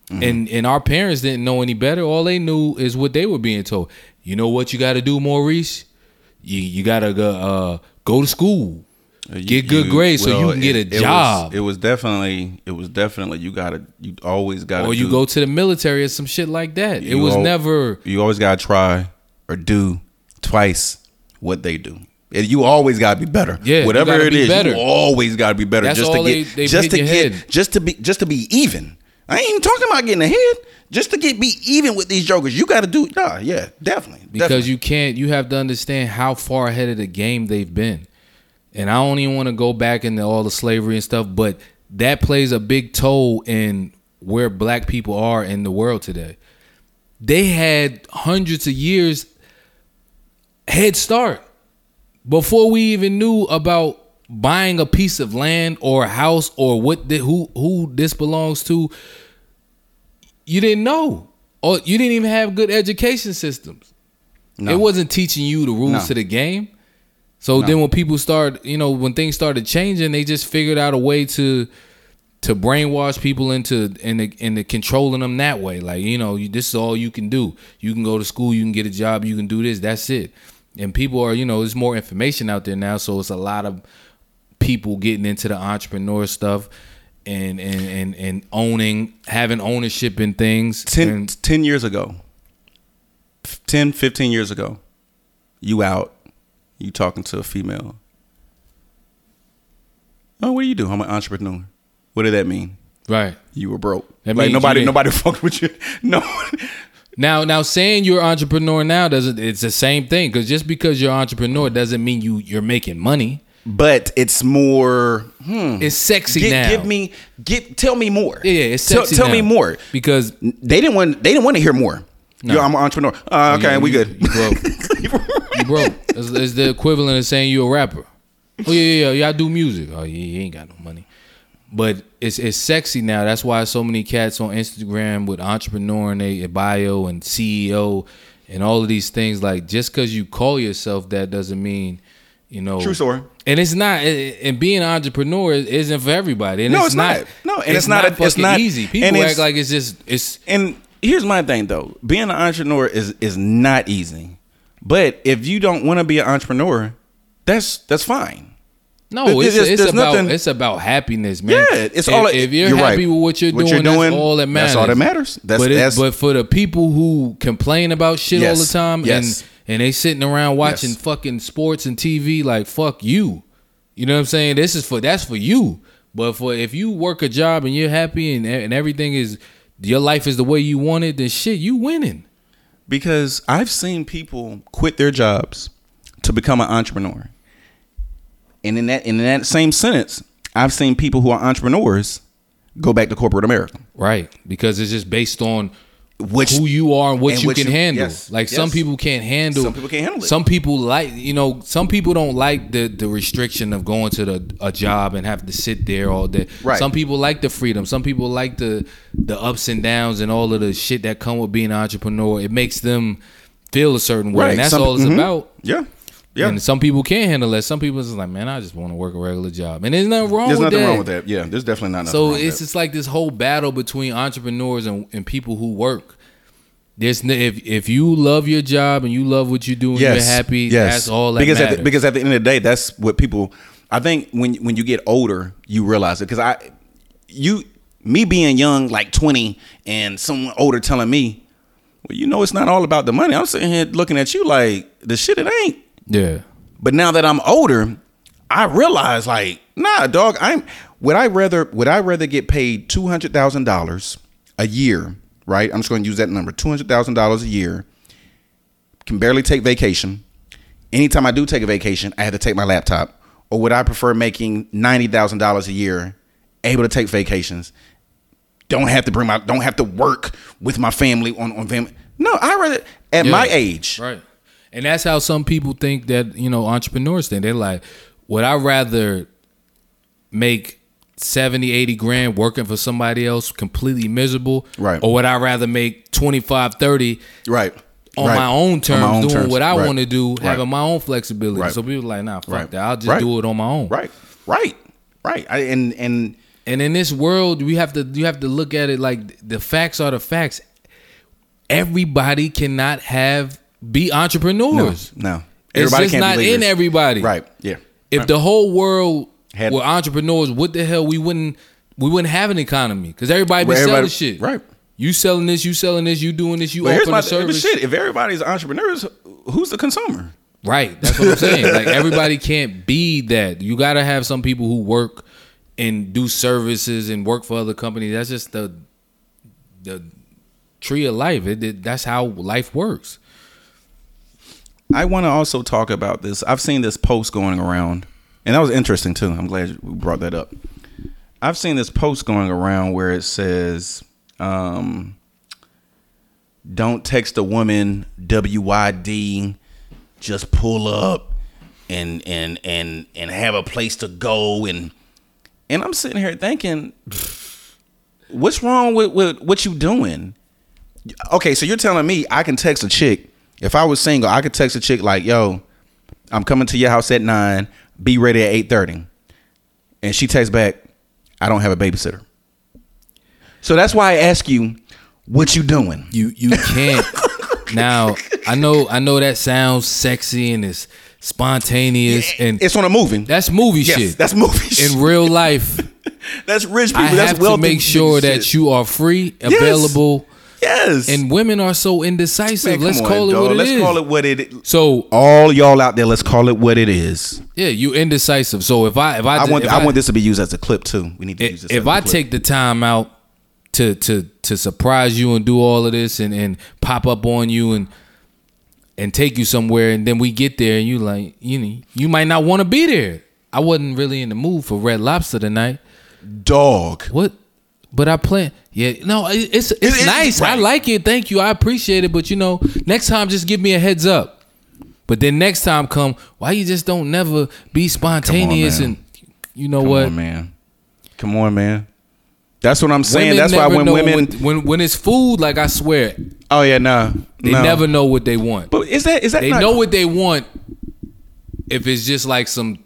Mm-hmm. And our parents didn't know any better. All they knew is what they were being told. You know what you got to do, Maurice? You got to go to school, get good grades, so you can get a job. It was definitely you always got to. Or you go to the military or some shit like that. It was never. You always got to try or do twice what they do. You always gotta be better. Yeah, whatever it is, you always gotta be better. Just to be even. I ain't even talking about getting ahead. Just to be even with these jokers, you gotta do. Nah, yeah, definitely. Because you can't. You have to understand how far ahead of the game they've been. And I don't even want to go back into all the slavery and stuff, but that plays a big toll in where black people are in the world today. They had hundreds of years head start. Before we even knew about buying a piece of land or a house or who this belongs to, you didn't know, or you didn't even have good education systems. No. It wasn't teaching you the rules to the game. So then when people start, when things started changing, they just figured out a way to brainwash people into controlling them that way. Like, this is all you can do. You can go to school, you can get a job, you can do this. That's it. And people are, there's more information out there now, so it's a lot of people getting into the entrepreneur stuff and having ownership in things. 15 years ago, you out, you talking to a female. Oh, what do you do? I'm an entrepreneur. What did that mean? Right. You were broke. Like nobody fucked with you. No. Now saying you're an entrepreneur now doesn't. It's the same thing because just because you're an entrepreneur doesn't mean you're making money. But it's more. It's sexy now. Tell me more. Yeah, it's sexy. Tell me more because they didn't want to hear more. No. Yo, I'm an entrepreneur. Okay, we good. You broke. It's the equivalent of saying you're a rapper. Oh yeah. I do music. Oh yeah, you ain't got no money. But it's sexy now. That's why so many cats on Instagram with entrepreneur and their bio and CEO and all of these things. Like, just because you call yourself that doesn't mean, True story. And it's not. And being an entrepreneur isn't for everybody. And it's not. No, and it's not easy. People act like it's just. And here's my thing, though. Being an entrepreneur is not easy. But if you don't want to be an entrepreneur, that's fine. No, it's about happiness, man. Yeah, it's all. If you're happy with what you're doing, that's all that matters. That's all that matters. But for the people who complain about shit all the time and they sitting around watching fucking sports and TV, like fuck you. You know what I'm saying? That's for you. But for if you work a job and you're happy and everything is your life is the way you want it, then shit, you winning. Because I've seen people quit their jobs to become an entrepreneur. And in that same sentence, I've seen people who are entrepreneurs go back to corporate America. Right. Because it's just based on who you are and what you can handle. Yes, some people can't handle. Some people can't handle it. Some people some people don't like the restriction of going to a job and have to sit there all day. Right. Some people like the freedom. Some people like the ups and downs and all of the shit that come with being an entrepreneur. It makes them feel a certain way. Right. And that's all it's about. Yeah. Yeah. And some people can't handle that. Some people is like, man, I just want to work a regular job. And there's nothing wrong with that. There's nothing wrong with that. Yeah, there's definitely not nothing wrong with that. So it's just like this whole battle between entrepreneurs and people who work. There's if you love your job and you love what you do and yes, you're happy, yes. that's all that matters. Because at the end of the day, that's what people... I think when you get older, you realize it. Because me being young, like 20, and someone older telling me, well, you know, it's not all about the money. I'm sitting here looking at you like, the shit, it ain't. Yeah. But now that I'm older, I realize like, nah, dog, would I rather get paid $200,000 a year, right? I'm just going to use that number, $200,000 a year, can barely take vacation. Anytime I do take a vacation, I have to take my laptop. Or would I prefer making $90,000 a year, able to take vacations, don't have to work with my family on family? No, I rather at my age. Right. And that's how some people think that, you know, entrepreneurs think. They're like, would I rather make 70, 80 grand working for somebody else completely miserable? Right. Or would I rather make 25, 30 right. on right. my own terms, doing what I right. want to do, having right. my own flexibility? Right. So people are like, nah, fuck right. that. I'll just right. do it on my own. Right. Right. Right. And in this world, you have to look at it like the facts are the facts. Everybody cannot be entrepreneurs. No. Everybody it's just not in everybody. Right. Yeah. If the whole world were entrepreneurs, what the hell, we wouldn't have an economy, because everybody be selling shit. Right. You selling this, you doing this, you offering a service. Shit, if everybody's entrepreneurs, who's the consumer? Right. That's what I'm saying. Like, everybody can't be that. You gotta have some people who work and do services and work for other companies. That's just the tree of life. That's how life works. I want to also talk about this. I've seen this post going around, and that was interesting too. I'm glad you brought that up. I've seen this post going around where it says, don't text a woman WYD, just pull up and have a place to go. And I'm sitting here thinking, what's wrong with what you doing? Okay, so you're telling me I can text a chick. If I was single, I could text a chick like, yo, I'm coming to your house at 9, be ready at 8:30. And she texts back, I don't have a babysitter. So that's why I ask you, what you doing? You can't. Now, I know that sounds sexy and it's spontaneous. Yeah, and it's on a movie. That's movie shit. That's movie shit. In real life. That's rich people. I have to make sure that you are free, available. Yes. And women are so indecisive. Man, let's call it what it is. So all y'all out there, let's call it what it is. Yeah, you indecisive. So I want this to be used as a clip too. We need to use this as a clip. If I take the time out to surprise you and do all of this and pop up on you and take you somewhere, and then we get there and you like, you might not want to be there. I wasn't really in the mood for Red Lobster tonight. Dog. What? But I plan. Yeah, no, it's nice. Right. I like it. Thank you. I appreciate it. But next time, just give me a heads up. But then next time, why you just don't never be spontaneous? Come on, man. And you know what? Come on, man. That's what I'm saying. That's why when it's food, like, I swear. Oh yeah, they never know what they want. But is that they know what they want? If it's just like some.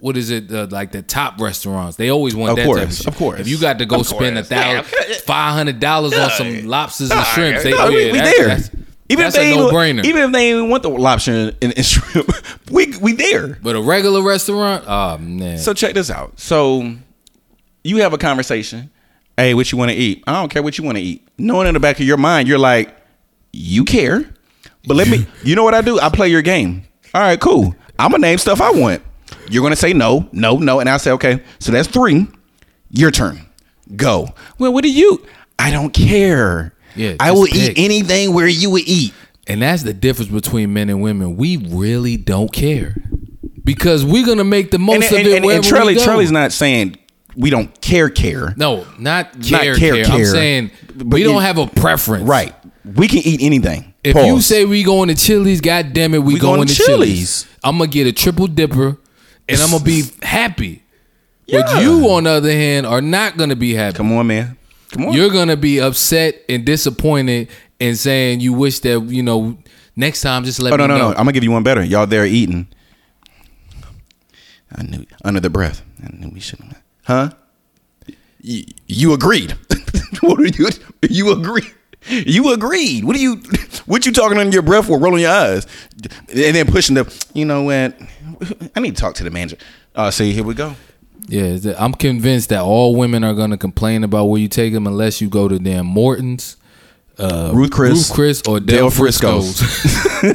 What is it, like the top restaurants? They always want that type of shit. Of course. If you got to go spend $500 on some lobsters and shrimps, we there. That's a no-brainer. Even if they even want the lobster and shrimp, we there. But a regular restaurant, oh man. So check this out. So you have a conversation. Hey, what you want to eat? I don't care what you want to eat. Knowing in the back of your mind, you're like, you care. But let me, you know what I do? I play your game. All right, cool. I'm going to name stuff I want. You're going to say no. And I'll say, okay, so that's 3. Your turn. Go. Well, what do you? I don't care. Yeah, I will eat anything where you would eat. And that's the difference between men and women. We really don't care. Because we're going to make the most of it wherever we go. And Trelli's not saying we don't care. No, not care. I'm saying we don't have a preference. Right. We can eat anything. If you say we going to Chili's, goddamn it, we going to Chili's. I'm going to get a triple dipper. And I'm going to be happy. Yeah. But you, on the other hand, are not going to be happy. Come on, man. Come on. You're going to be upset and disappointed and saying you wish that, Next time, just let me know. I'm going to give you one better. Y'all there eating. I knew, under the breath. I knew we shouldn't. Huh? You agreed. What are you? You agreed. You agreed. What you talking under your breath for? Rolling your eyes and then pushing the. You know what? I need to talk to the manager. See, here we go. Yeah, I'm convinced that all women are going to complain about where you take them unless you go to damn Morton's, Ruth Chris, or Del Frisco's. Those are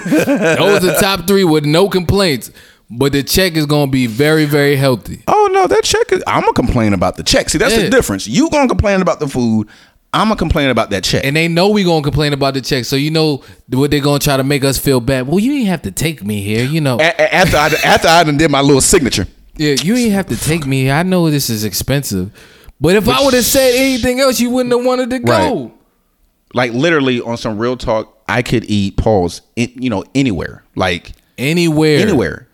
the top three with no complaints. But the check is going to be very, very healthy. Oh, no, that check is... I'm going to complain about the check. See, that's the difference. You going to complain about the food. I'm going to complain about that check. And they know we going to complain about the check. So, you know what they're going to try to make us feel bad. Well, you didn't have to take me here, you know. After I done did my little signature. Yeah, you didn't have to take me here. I know this is expensive. But if I would have said anything else, you wouldn't have wanted to go. Right. Like, literally, on some real talk, I could eat, pause, you know, anywhere. Like... Anywhere.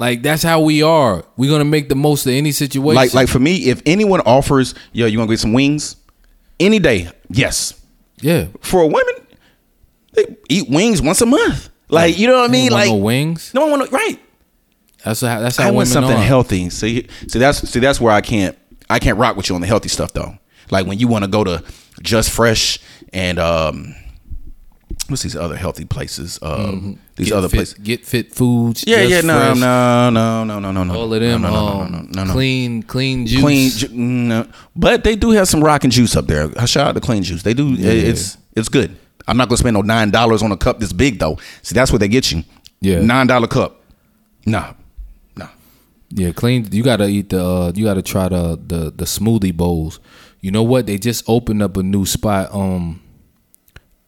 Like, that's how we are. We're going to make the most of any situation. Like for me, if anyone offers, yo, you want to get some wings? Any day, yes. Yeah. For women, they eat wings once a month. Like, you know what I mean? Like, no wings? No one want to, right. That's how women are. I want something healthy. See, that's where I can't rock with you on the healthy stuff, though. Like, when you want to go to Just Fresh and, what's these other healthy places? These other places. Get Fit Foods. Yeah. No. All of them. No. Clean juice. No. But they do have some rockin' juice up there. Shout out to Clean Juice. They do. Yeah. It's good. I'm not gonna spend no $9 on a cup this big though. See, that's what they get you. Yeah. $9 cup. Nah. Yeah, Clean. You gotta eat the. You gotta try the smoothie bowls. You know what? They just opened up a new spot.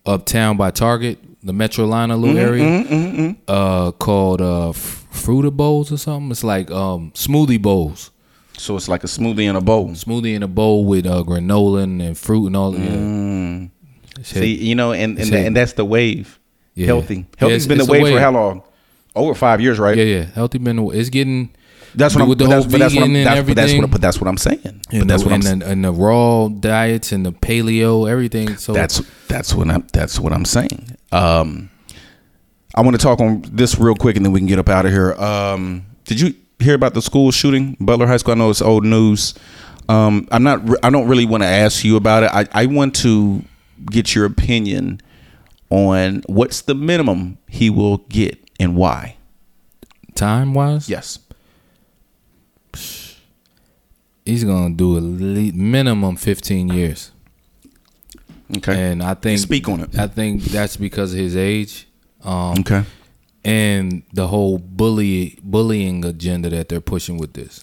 Uptown by Target, the Metro Line area, called Fruita Bowls or something. It's like smoothie bowls. So it's like a smoothie in a bowl. Smoothie in a bowl with granola and fruit and all that. Mm. See, you know, and that's the wave. Yeah. Healthy. Healthy's been the wave for how long? Over 5 years, right? Yeah. Healthy been the wave. It's getting... That's what I'm saying. And the raw diets and the paleo, everything. So that's what I'm saying. I want to talk on this real quick, and then we can get up out of here. Did you hear about the school shooting, Butler High School? I know it's old news. I don't really want to ask you about it. I want to get your opinion on what's the minimum he will get and why. Time wise, yes. He's gonna do at least minimum 15 years. Okay, and I think speak on it. I think that's because of his age. Okay, and the whole bullying agenda that they're pushing with this.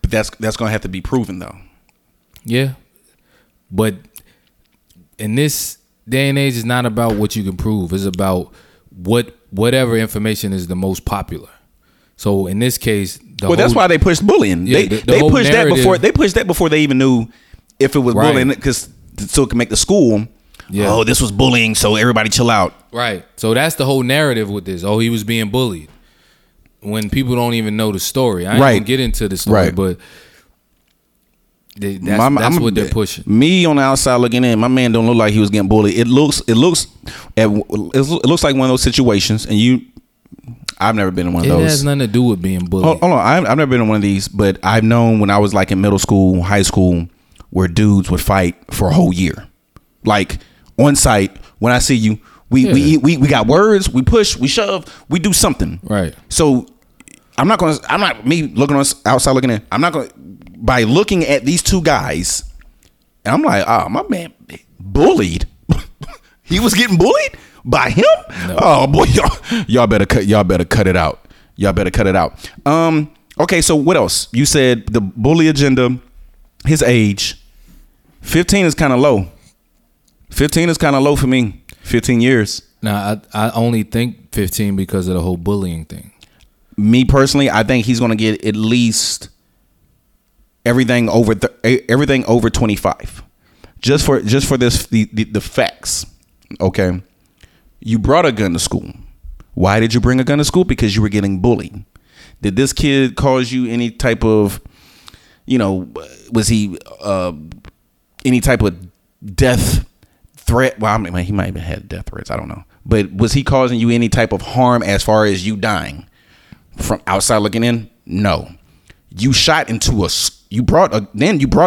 But that's gonna have to be proven, though. Yeah, but in this day and age, it's not about what you can prove. It's about whatever information is the most popular. So in this case. That's why they pushed bullying. Yeah, they pushed that before. They pushed that before they even knew if it was bullying, because so it could make the school. Yeah. Oh, this was bullying, so everybody chill out. Right. So that's the whole narrative with this. Oh, he was being bullied. When people don't even know the story, I ain't gonna get into the story, but that's what they're pushing. Me on the outside looking in, my man don't look like he was getting bullied. It looks like one of those situations, and you. I've never been in one of those. It has nothing to do with being bullied. Hold on. I've never been in one of these, but I've known when I was like in middle school, high school, where dudes would fight for a whole year. Like on site, when I see you, we got words, we push, we shove, we do something. Right. So I'm not going to, by looking at these two guys, and I'm like, oh, my man bullied. He was getting bullied? By him? No. Oh boy, y'all better cut it out. Okay, so what else? You said the bully agenda, his age. 15 is kind of low. 15 is kind of low for me. 15 years. Now, I only think 15 because of the whole bullying thing. Me personally, I think he's going to get at least everything over 25. Just for this the facts. Okay. You brought a gun to school. Why did you bring a gun to school? Because you were getting bullied. Did this kid cause you any type of, you know, was he any type of death threat? Well, I mean, he might have had death threats. I don't know. But was he causing you any type of harm as far as you dying? From outside looking in, no. You shot into a. You brought a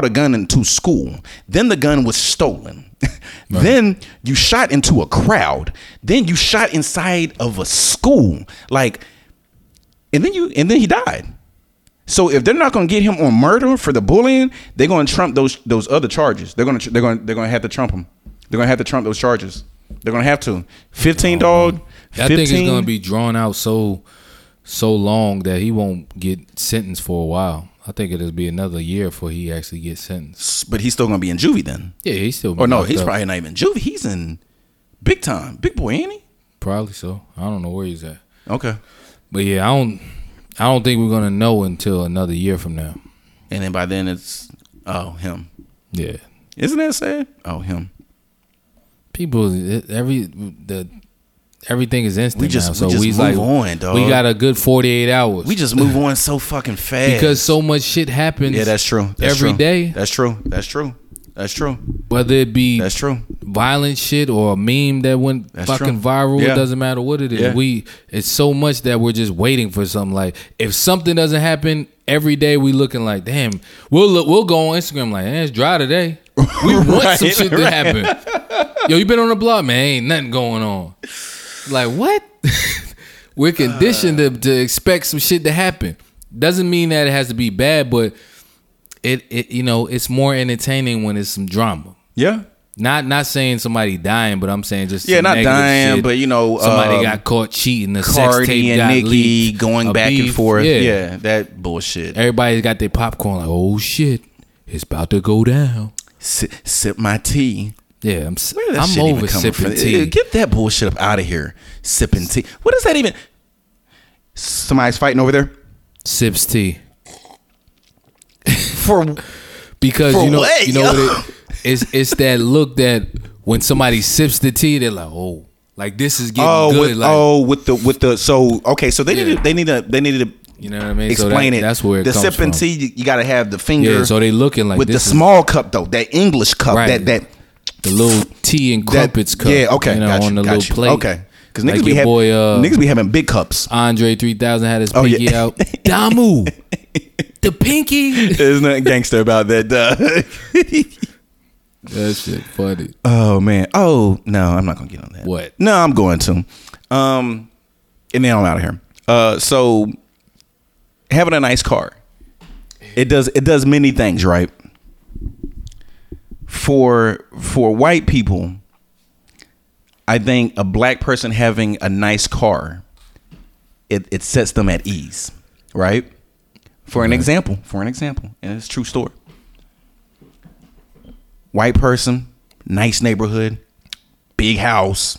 gun into school. Then the gun was stolen. Right. Then you shot into a crowd. Then you shot inside of a school. Like, and then he died. So if they're not going to get him on murder for the bullying, they're going to trump those other charges. They're going to have to trump him. They're going to have to trump those charges. They're going to have to. 15 dog. That 15. Thing is going to be drawn out so long that he won't get sentenced for a while. I think it'll be another year before he actually gets sentenced. But he's still going to be in juvie then. Yeah, he's still. Or no, he's probably not even in juvie. He's in big time. Big boy, ain't he? Probably so. I don't know where he's at. Okay. But yeah, I don't think we're going to know until another year from now. And then by then it's, oh, him. Yeah. Isn't that sad? Oh, him. People, everything is instant. We just move on, dog. We got a good 48 hours. We just move on so fucking fast because so much shit happens. Yeah, that's true. Every day. That's true. Whether it be violent shit or a meme that went viral, yeah. It doesn't matter what it is. Yeah. It's so much that we're just waiting for something. Like if something doesn't happen every day, we looking like, damn. We'll go on Instagram like, it's dry today. We want some shit to happen. Yo, you been on the block, man? Ain't nothing going on. Like what? We're conditioned to expect some shit to happen. Doesn't mean that it has to be bad, but it you know, it's more entertaining when it's some drama. Yeah. Not saying somebody dying, but I'm saying just some not dying, shit. But you know, somebody got caught cheating. The Cardi sex tape and got Nicki leaked, going back beef, and forth. Yeah, that bullshit. Everybody's got their popcorn. Like, oh shit, it's about to go down. Sip my tea. Yeah, I'm over sipping tea. Get that bullshit up out of here. Sipping tea. What is that even? Somebody's fighting over there. Sips tea. It's that look that when somebody sips the tea, they're like, oh, like this is getting good. They needed to you know what I mean? Explain it. That's where it comes from. The sipping tea, you got to have the finger. Yeah, so they looking like with this the small cup though, that English cup, right. that. The little tea and crumpets cup. Yeah, okay. You know, on the little plate. Okay. Because niggas be having big cups. Andre 3000 had his pinky out. Damu. The pinky. There's nothing gangster about that, duh. That shit funny. Oh, man. Oh, no. I'm not going to get on that. What? No, I'm going to. And then I'm out of here. So, having a nice car. It does many things, right? For white people, I think a black person having a nice car, it sets them at ease, right? For an example, and it's a true story. White person, nice neighborhood, big house,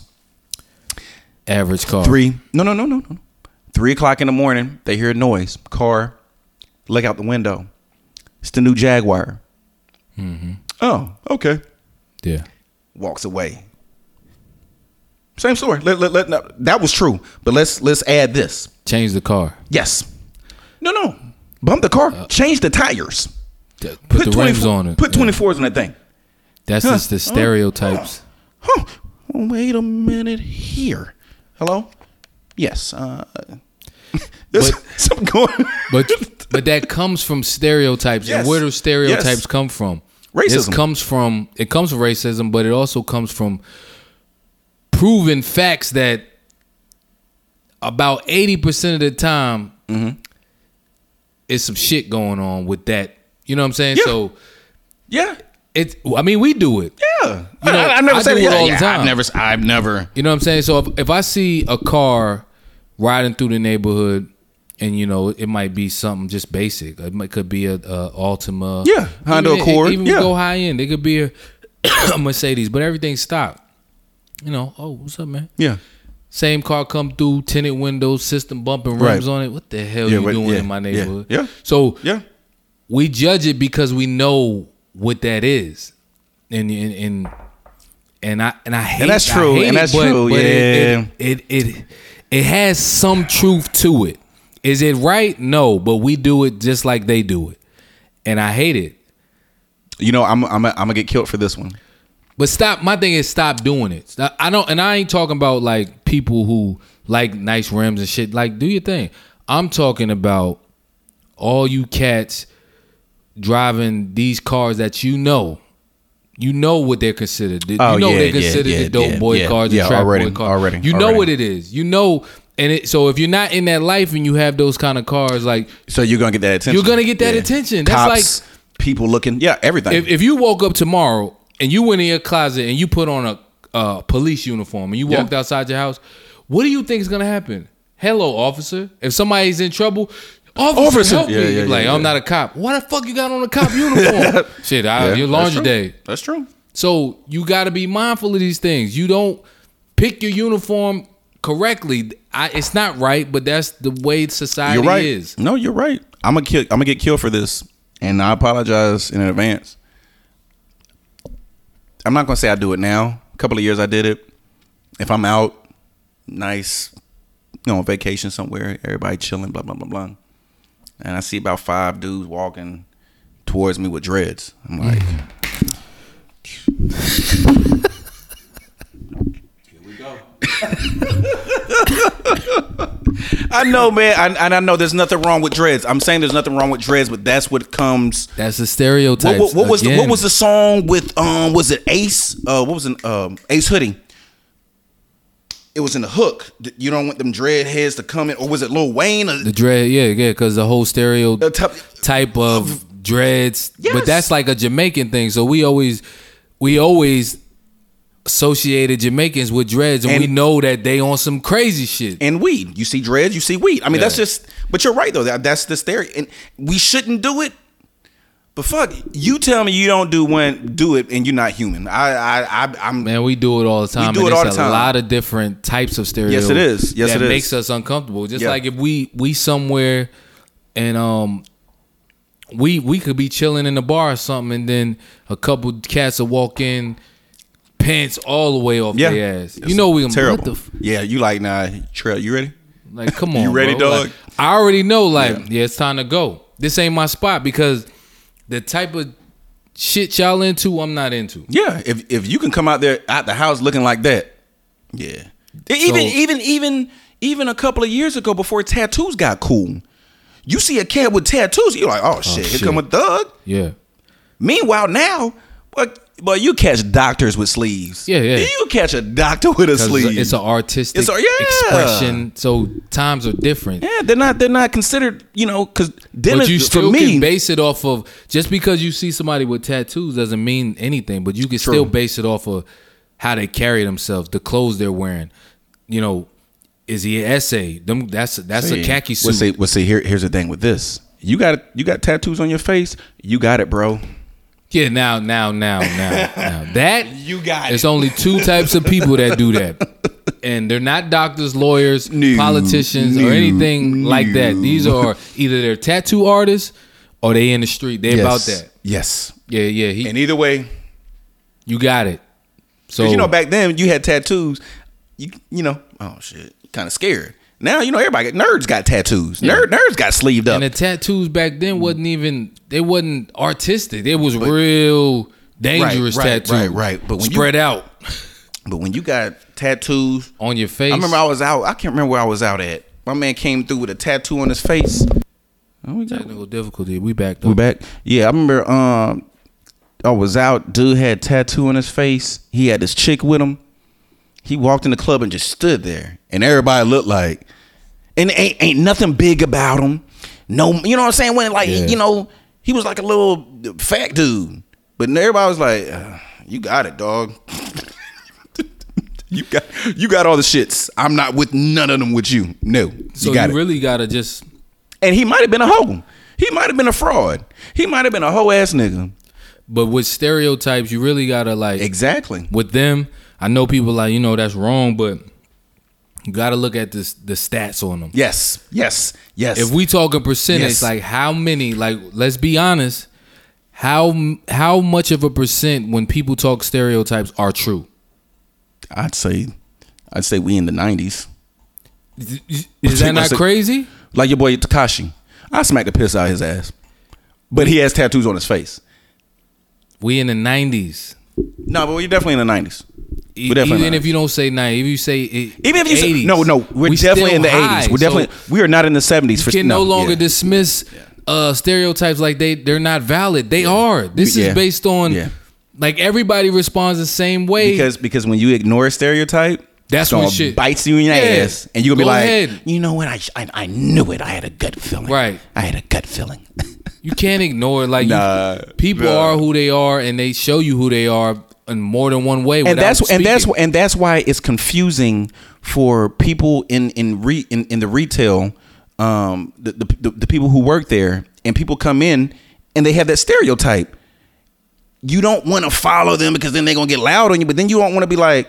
average car. 3 o'clock in the morning, they hear a noise. Car, look out the window. It's the new Jaguar. Mm-hmm. Oh, okay. Yeah. Walks away. Same story. No, that was true, but let's add this. Change the car. Yes. No. Bump the car. Change the tires. Put the rims on it. Put 24s on that thing. That's just the stereotypes. Wait a minute here. Hello? Yes. There's something going. But that comes from stereotypes. Yes. And where do stereotypes come from? Racism. It comes from racism, but it also comes from proven facts that about 80% of the time is some shit going on with that. You know what I'm saying? Yeah. So yeah, we do it. Yeah, you know, I've never said it all the time. I've never. You know what I'm saying? So if I see a car riding through the neighborhood. And you know, it might be something just basic. It could be a Altima, Honda Accord. Even go high end. It could be a Mercedes, but everything stopped. You know, oh, what's up, man? Yeah. Same car come through, tinted windows, system bumping, rims on it. What the hell you doing in my neighborhood? Yeah. So we judge it because we know what that is, and I hate. And that's true. But yeah. It has some truth to it. Is it right? No, but we do it just like they do it, and I hate it. You know, I'm gonna get killed for this one. But stop. My thing is stop doing it. I don't, and I ain't talking about like people who like nice rims and shit. Like, do your thing. I'm talking about all you cats driving these cars that you know what they're considered. Oh, you know they're considered the dope boy cars, the trap boy cars. Already, you know what it is. You know. And it, so if you're not in that life and you have those kind of cars, like, so you're gonna get that attention. You're gonna get that attention. That's cops, like people looking, everything. If you woke up tomorrow and you went in your closet and you put on a police uniform and you walked outside your house, what do you think is gonna happen? Hello, officer. If somebody's in trouble, officer, help me. Yeah, I'm not a cop. Why the fuck you got on a cop uniform? Shit, your laundry day. That's true. So you got to be mindful of these things. You don't pick your uniform correctly. It's not right, but that's the way society is. No, you're right. I'm gonna get killed for this, and I apologize in advance. I'm not gonna say I do it now. A couple of years I did it. If I'm out, nice, on vacation somewhere, everybody chilling, blah blah blah blah, and I see about 5 dudes walking towards me with dreads. I'm like, here we go. I know, man, I know there's nothing wrong with dreads. I'm saying there's nothing wrong with dreads, but that's what comes. That's the stereotype. What was the song with? Was it Ace? What was it? Ace Hoodie. It was in the hook. You don't want them dread heads to come in, or was it Lil Wayne? The dread, because the whole stereotype of dreads. Yes. But that's like a Jamaican thing. So we always associated Jamaicans with dreads, and we know that they on some crazy shit. And weed. You see dreads, you see weed. I mean, that's just. But you're right though. That's the stereotype, and we shouldn't do it. But fuck, you tell me you don't do it, and you're not human. I'm man. We do it all the time. We do it all the time. A lot of different types of stereotypes. Yes, it is. Yes, it is. That makes us uncomfortable. Just like if we somewhere, and we could be chilling in the bar or something, and then a couple cats will walk in, pants all the way off their ass. It's we gonna terrible. You like nah, Trell? You ready? Like, come on, you ready, bro? Dog? Like, I already know. Like, it's time to go. This ain't my spot because. The type of shit y'all into, I'm not into. Yeah, if you can come out there out the house looking like that, Even a couple of years ago, before tattoos got cool, you see a cat with tattoos, you're like, oh shit, here come a thug. Yeah. Meanwhile, now, but you catch doctors with sleeves. Yeah. You catch a doctor with a sleeve. It's an artistic expression. So times are different. Yeah, they're not considered, because dinner for me. But you still can base it off of, just because you see somebody with tattoos doesn't mean anything, but you can still base it off of how they carry themselves, the clothes they're wearing. Is he an SA? That's a khaki suit. Well, see, here's the thing with this. You got tattoos on your face, you got it, bro. Yeah, now. That you got it. It's only 2 types of people that do that. And they're not doctors, lawyers, politicians, or anything like that. These are either they're tattoo artists or they in the street. They about that. Yes. Yeah. And either way, you got it. So back then you had tattoos. Oh shit, kind of scared. Now everybody nerds got tattoos. Yeah. Nerds got sleeved up. And the tattoos back then wasn't artistic. It was real dangerous tattoos. Right. But spread out. But when you got tattoos on your face, I remember I was out. I can't remember where I was out at. My man came through with a tattoo on his face. Oh, technical difficulty. We back though. We back. Yeah, I remember. I was out. Dude had a tattoo on his face. He had this chick with him. He walked in the club and just stood there, and everybody looked like, and ain't nothing big about him. No, you know what I'm saying? When he was like a little fat dude, but everybody was like, "You got it, dog. you got all the shits. I'm not with none of them with you. No, so you got it. Really gotta just." And he might have been a hoe. He might have been a fraud. He might have been a hoe ass nigga. But with stereotypes, you really gotta exactly with them. I know people that's wrong, but you got to look at the stats on them. Yes. If we talk a percentage, how many, let's be honest, how much of a percent when people talk stereotypes are true? I'd say we in the 90s. Is that not crazy? Like your boy Takashi. I smacked the piss out of his ass, but he has tattoos on his face. We in the 90s. No, but we're definitely in the 90s. Even if you don't say 90s, if you say 80s, we're definitely in the 80s. We're definitely we are not in the 70s. You can no longer dismiss stereotypes like they're not valid. They are. This is based on like everybody responds the same way because when you ignore a stereotype, that's when shit bites you in your ass, and you'll be like, you know what? I knew it. I had a gut feeling. Right. I had a gut feeling. You can't ignore it. Like people are who they are, and they show you who they are in more than one way. And that's why it's confusing for people in the retail, the people who work there, and people come in and they have that stereotype. You don't want to follow them because then they're gonna get loud on you, but then you don't want to be like,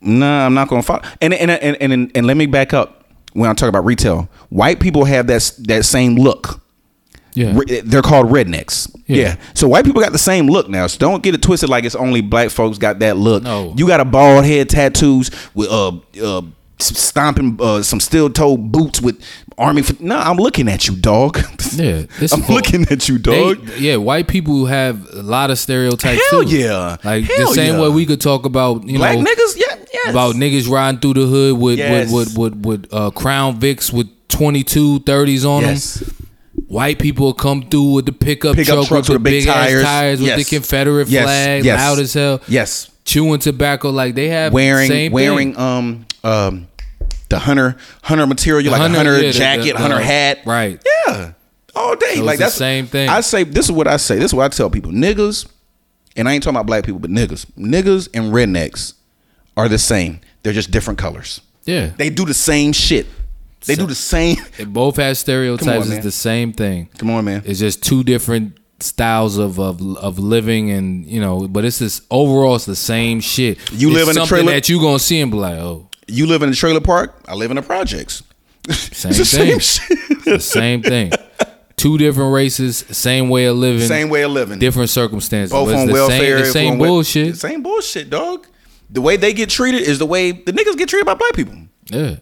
nah, I'm not gonna follow. And let me back up when I talk about retail. White people have that same look. Yeah, they're called rednecks. Yeah, so white people got the same look now. So don't get it twisted like it's only black folks got that look. No, you got a bald head, tattoos with stomping some steel-toe boots with army. I'm looking at you, dog. Yeah, looking at you, dog. White people have a lot of stereotypes. Hell too. Yeah, like hell the same way we could talk about black niggas. Yeah, about niggas riding through the hood with Crown Vicks with 22 30s on them. White people come through with the pickup trucks with big tires. Ass tires with the Confederate flag, loud as hell. Yes, chewing tobacco like they have wearing the hunter material, like hunter jacket, hunter hat. Right. Yeah, all day. So like that's the same thing. This is what I tell people, niggas, and I ain't talking about black people, but niggas and rednecks are the same. They're just different colors. Yeah, they do the same shit. They do the same. They both have stereotypes. It's the same thing. Come on, man. It's just two different styles of living, and but it's this overall. It's the same shit. You live in a trailer that you gonna see and be like, oh. You live in a trailer park. I live in the projects. Same thing. It's the same thing. Two different races, same way of living. Same way of living. Different circumstances. Both on welfare. Same bullshit. Same bullshit, dog. The way they get treated is the way the niggas get treated by black people. Yeah,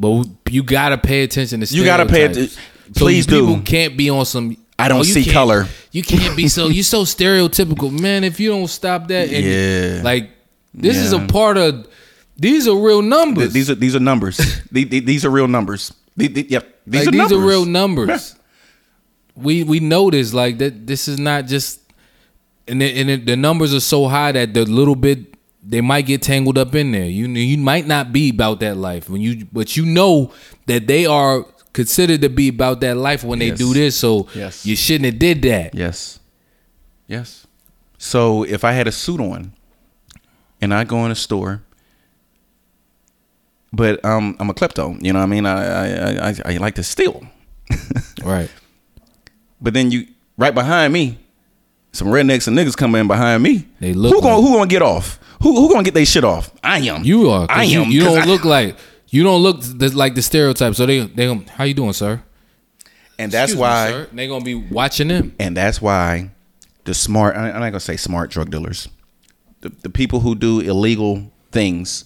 but you gotta pay attention to stereotypes. You gotta pay attention. Please do. People can't be on some. I don't see color. You can't be so. You're so stereotypical, man. If you don't stop that, this is a part of. These are real numbers. These are numbers. These are real numbers. Yep. These are real numbers. Yeah. We know this. Like that. This is not just. And the numbers are so high that the little bit. They might get tangled up in there. You might not be about that life but you know that they are considered to be about that life when they do this. So you shouldn't have did that. Yes. So if I had a suit on and I go in a store, but I'm a klepto. You know what I mean? I like to steal. Right. But then right behind me, some rednecks and niggas come in behind me. They look. Who gonna get off? Who gonna get their shit off? I am. You are. I am. You don't look like the stereotype. So they how you doing, sir? And that's why they gonna be watching them. And that's why the smart. I'm not gonna say smart drug dealers. The people who do illegal things,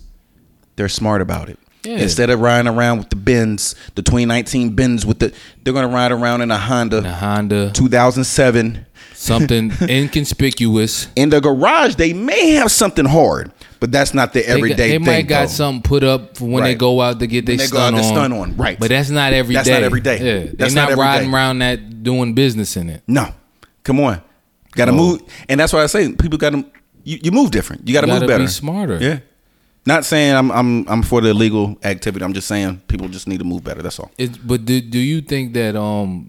they're smart about it. Yeah. Instead of riding around with the Benz, the 2019 Benz they're gonna ride around in a Honda. 2007. Something inconspicuous. In the garage, they may have something hard, but that's not the everyday thing. They might got something put up for when they go out to get their stun on. Right. But that's not every day. Yeah. They're not riding around that doing business in it. No. Come on. Got to move. And that's why I say people got to, you move different. You got to move better. Be smarter. Yeah. Not saying I'm for the illegal activity. I'm just saying people just need to move better. That's all. But do you think that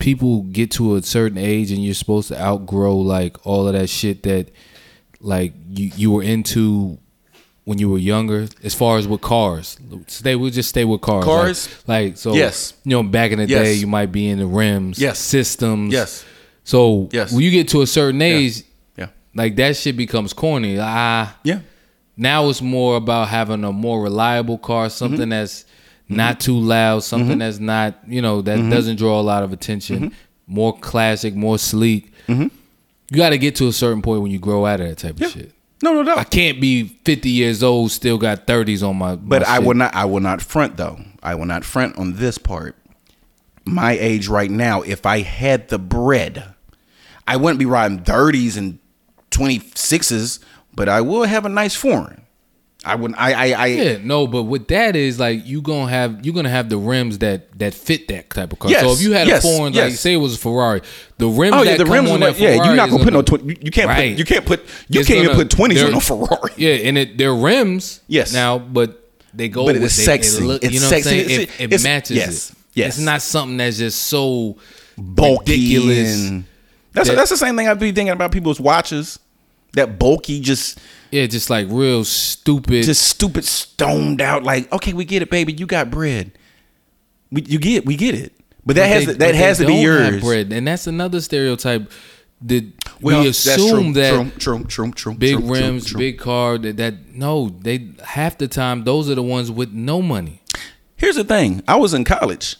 people get to a certain age and you're supposed to outgrow like all of that shit that like you were into when you were younger, as far as with cars? Stay with cars. Like so back in the day you might be in the rims, systems. So when you get to a certain age, like that shit becomes corny. Now it's more about having a more reliable car, something that's not too loud, something that's not, that doesn't draw a lot of attention, more classic, more sleek. You got to get to a certain point when you grow out of that type of shit. No. I can't be 50 years old, still got 30s on my But my I shit. Will not. I will not front, though. I will not front on this part. My age right now, if I had the bread, I wouldn't be riding 30s and 26s, but I will have a nice foreign. I wouldn't. But with that is like you're gonna have the rims that fit that type of car. Yes, so if you had a foreign, like say it was a Ferrari, the rims. You're not gonna put no. You can't even put 20s on a Ferrari. Yeah, and their rims. Yes. Now, but they go. But it's sexy. It matches. Yes. Yes. It's not something that's just so bulky, ridiculous. That's the same thing I'd be thinking about people's watches. That bulky, just just like real stupid, stoned out. Like, okay, we get it, baby. You got bread. We get it. But that has to be yours. Bread, and that's another stereotype. We assume that's true, big car. They half the time those are the ones with no money. Here's the thing. I was in college.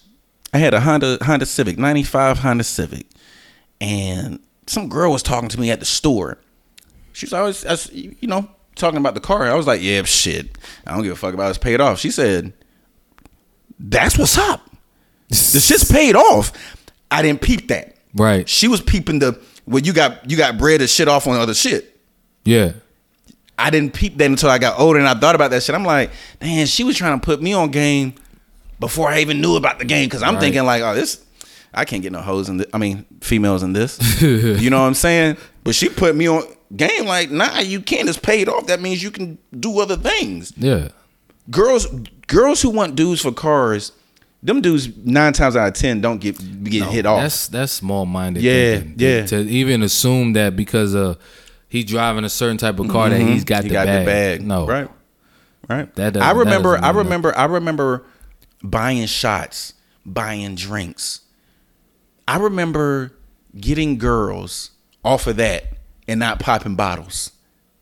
I had a Honda Civic, 95 Honda Civic, and some girl was talking to me at the store. She was always, talking about the car. I was like, yeah, shit. I don't give a fuck about it. It's paid off. She said, that's what's up. The shit's paid off. I didn't peep that. Right. She was peeping you got bread and shit off on other shit. Yeah. I didn't peep that until I got older and I thought about that shit. I'm like, man, she was trying to put me on game before I even knew about the game. Because I'm thinking like, oh, this... I can't get no hoes in this. I mean, females in this. You know what I'm saying? But she put me on game like, nah, you can't. It's paid off. That means you can do other things. Yeah. Girls who want dudes for cars, them dudes 9 times out of 10 don't get hit off. That's small minded. Yeah, thinking. Yeah. To even assume that because he's driving a certain type of car that he's got the bag. No, right. I remember buying shots, buying drinks. I remember getting girls off of that and not popping bottles.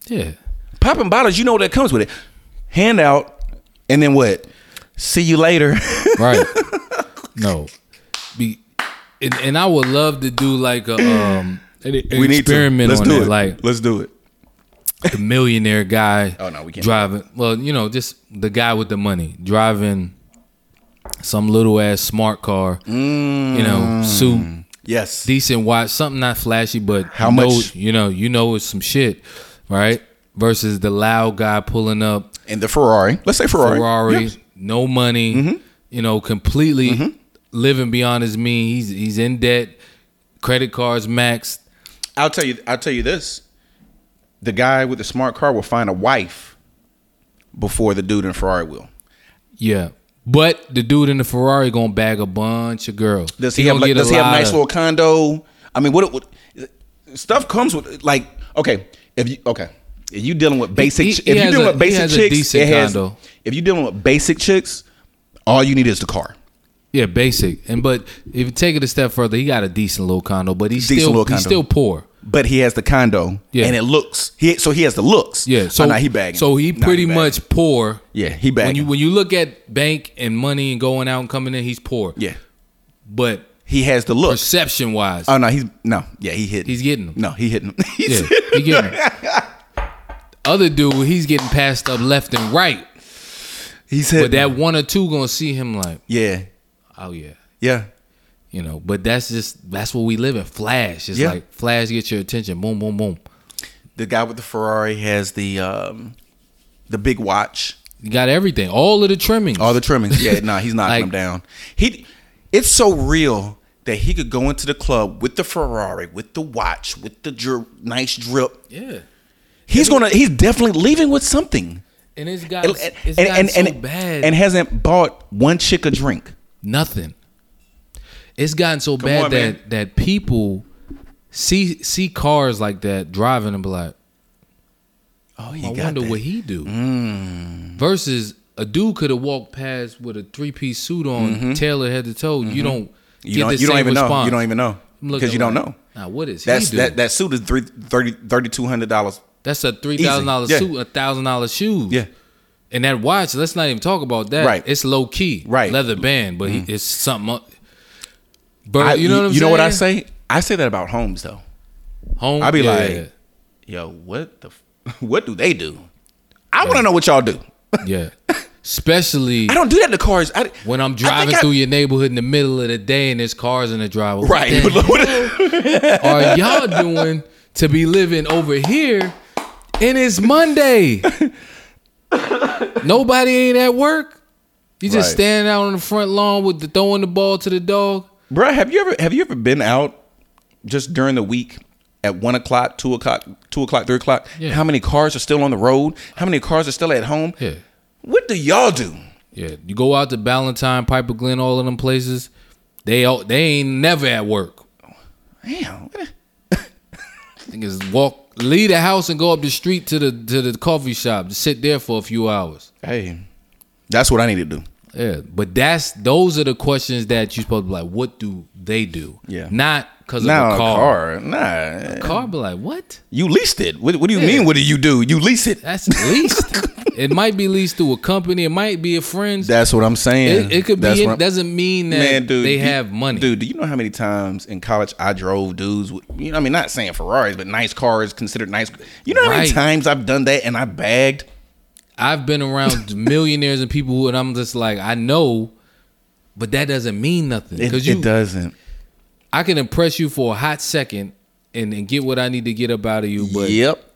Yeah. Popping bottles, you know what that comes with it. Handout, and then what? See you later. Right. No. And I would love to do like an experiment on it. Like, let's do it. The millionaire guy driving. Well, just the guy with the money driving some little ass smart car, suit, yes, decent watch, something not flashy, but how much? It's some shit, right? Versus the loud guy pulling up and the Ferrari. Let's say Ferrari, yes. No money, completely living beyond his means. He's in debt, credit cards maxed. I'll tell you this: the guy with the smart car will find a wife before the dude in Ferrari will. Yeah. But the dude in the Ferrari gonna bag a bunch of girls. Does he have a nice little condo? I mean, what stuff comes with like? Okay, if you dealing with basic, if you dealing with basic chicks, condo. If you dealing with basic chicks, all you need is the car. Yeah, basic. But if you take it a step further, he got a decent little condo, but he's still poor. But he has the condo, and it looks. So he has the looks. Yeah, so now he bagging. So he pretty much poor. Yeah, he bagging. When you look at bank and money and going out and coming in, he's poor. Yeah, but he has the look. Perception wise, he hitting. He's getting them. No, he hitting them. He getting them. Other dude, he's getting passed up left and right. He's hitting. But that one or two gonna see him like, yeah, oh yeah, yeah. But that's what we live in. Flash. It's like flash gets your attention. Boom, boom, boom. The guy with the Ferrari has the big watch. You got everything. All of the trimmings. Yeah, he's knocking them down. It's so real that he could go into the club with the Ferrari, with the watch, with the nice drip. Yeah. He's definitely leaving with something. And it's gotten so bad. And hasn't bought one chick a drink. Nothing. It's gotten so bad that people see cars like that driving and be like, "Oh, I wonder what he do." Mm. Versus a dude could have walked past with a 3-piece suit on, tailor head to toe. Mm-hmm. You don't even know. You don't even know because you don't know. Now what is he doing? That suit is $3,200. That's a $3,000 suit, $1,000 shoes. Yeah. And that watch, let's not even talk about that. Right. It's low key, right? Leather band, but it's something. But you know what I say? I say that about homes though. Home, I be like, yo, what do they do? I want to know what y'all do. Yeah, especially I don't do that to cars. When I'm driving through your neighborhood in the middle of the day and there's cars in the driveway. Right? What are y'all doing to be living over here, and it's Monday. Nobody ain't at work. You just standing out on the front lawn with the throwing the ball to the dog. Bruh, have you ever been out just during the week at 1 o'clock, 2 o'clock, 3 o'clock? Yeah. How many cars are still on the road? How many cars are still at home? Yeah. What do y'all do? Yeah, you go out to Ballantyne, Piper Glen, all of them places. They ain't never at work. Damn. Niggas leave the house and go up the street to the coffee shop to sit there for a few hours. Hey, that's what I need to do. Yeah, but those are the questions that you're supposed to be like, what do they do? Yeah, not because of a car. Nah, a car be like, what? You leased it. What do you mean? What do you do? You lease it? That's leased. It might be leased through a company. It might be a friend's. That's what I'm saying. It could be. It doesn't mean that they have money. Dude, do you know how many times in college I drove dudes with, you know, I mean, not saying Ferraris, but nice cars considered nice. You know how many times I've done that and I bagged? I've been around millionaires and people who, and I'm just like, I know, but that doesn't mean nothing. It doesn't. I can impress you for a hot second and get what I need to get up out of you. But yep.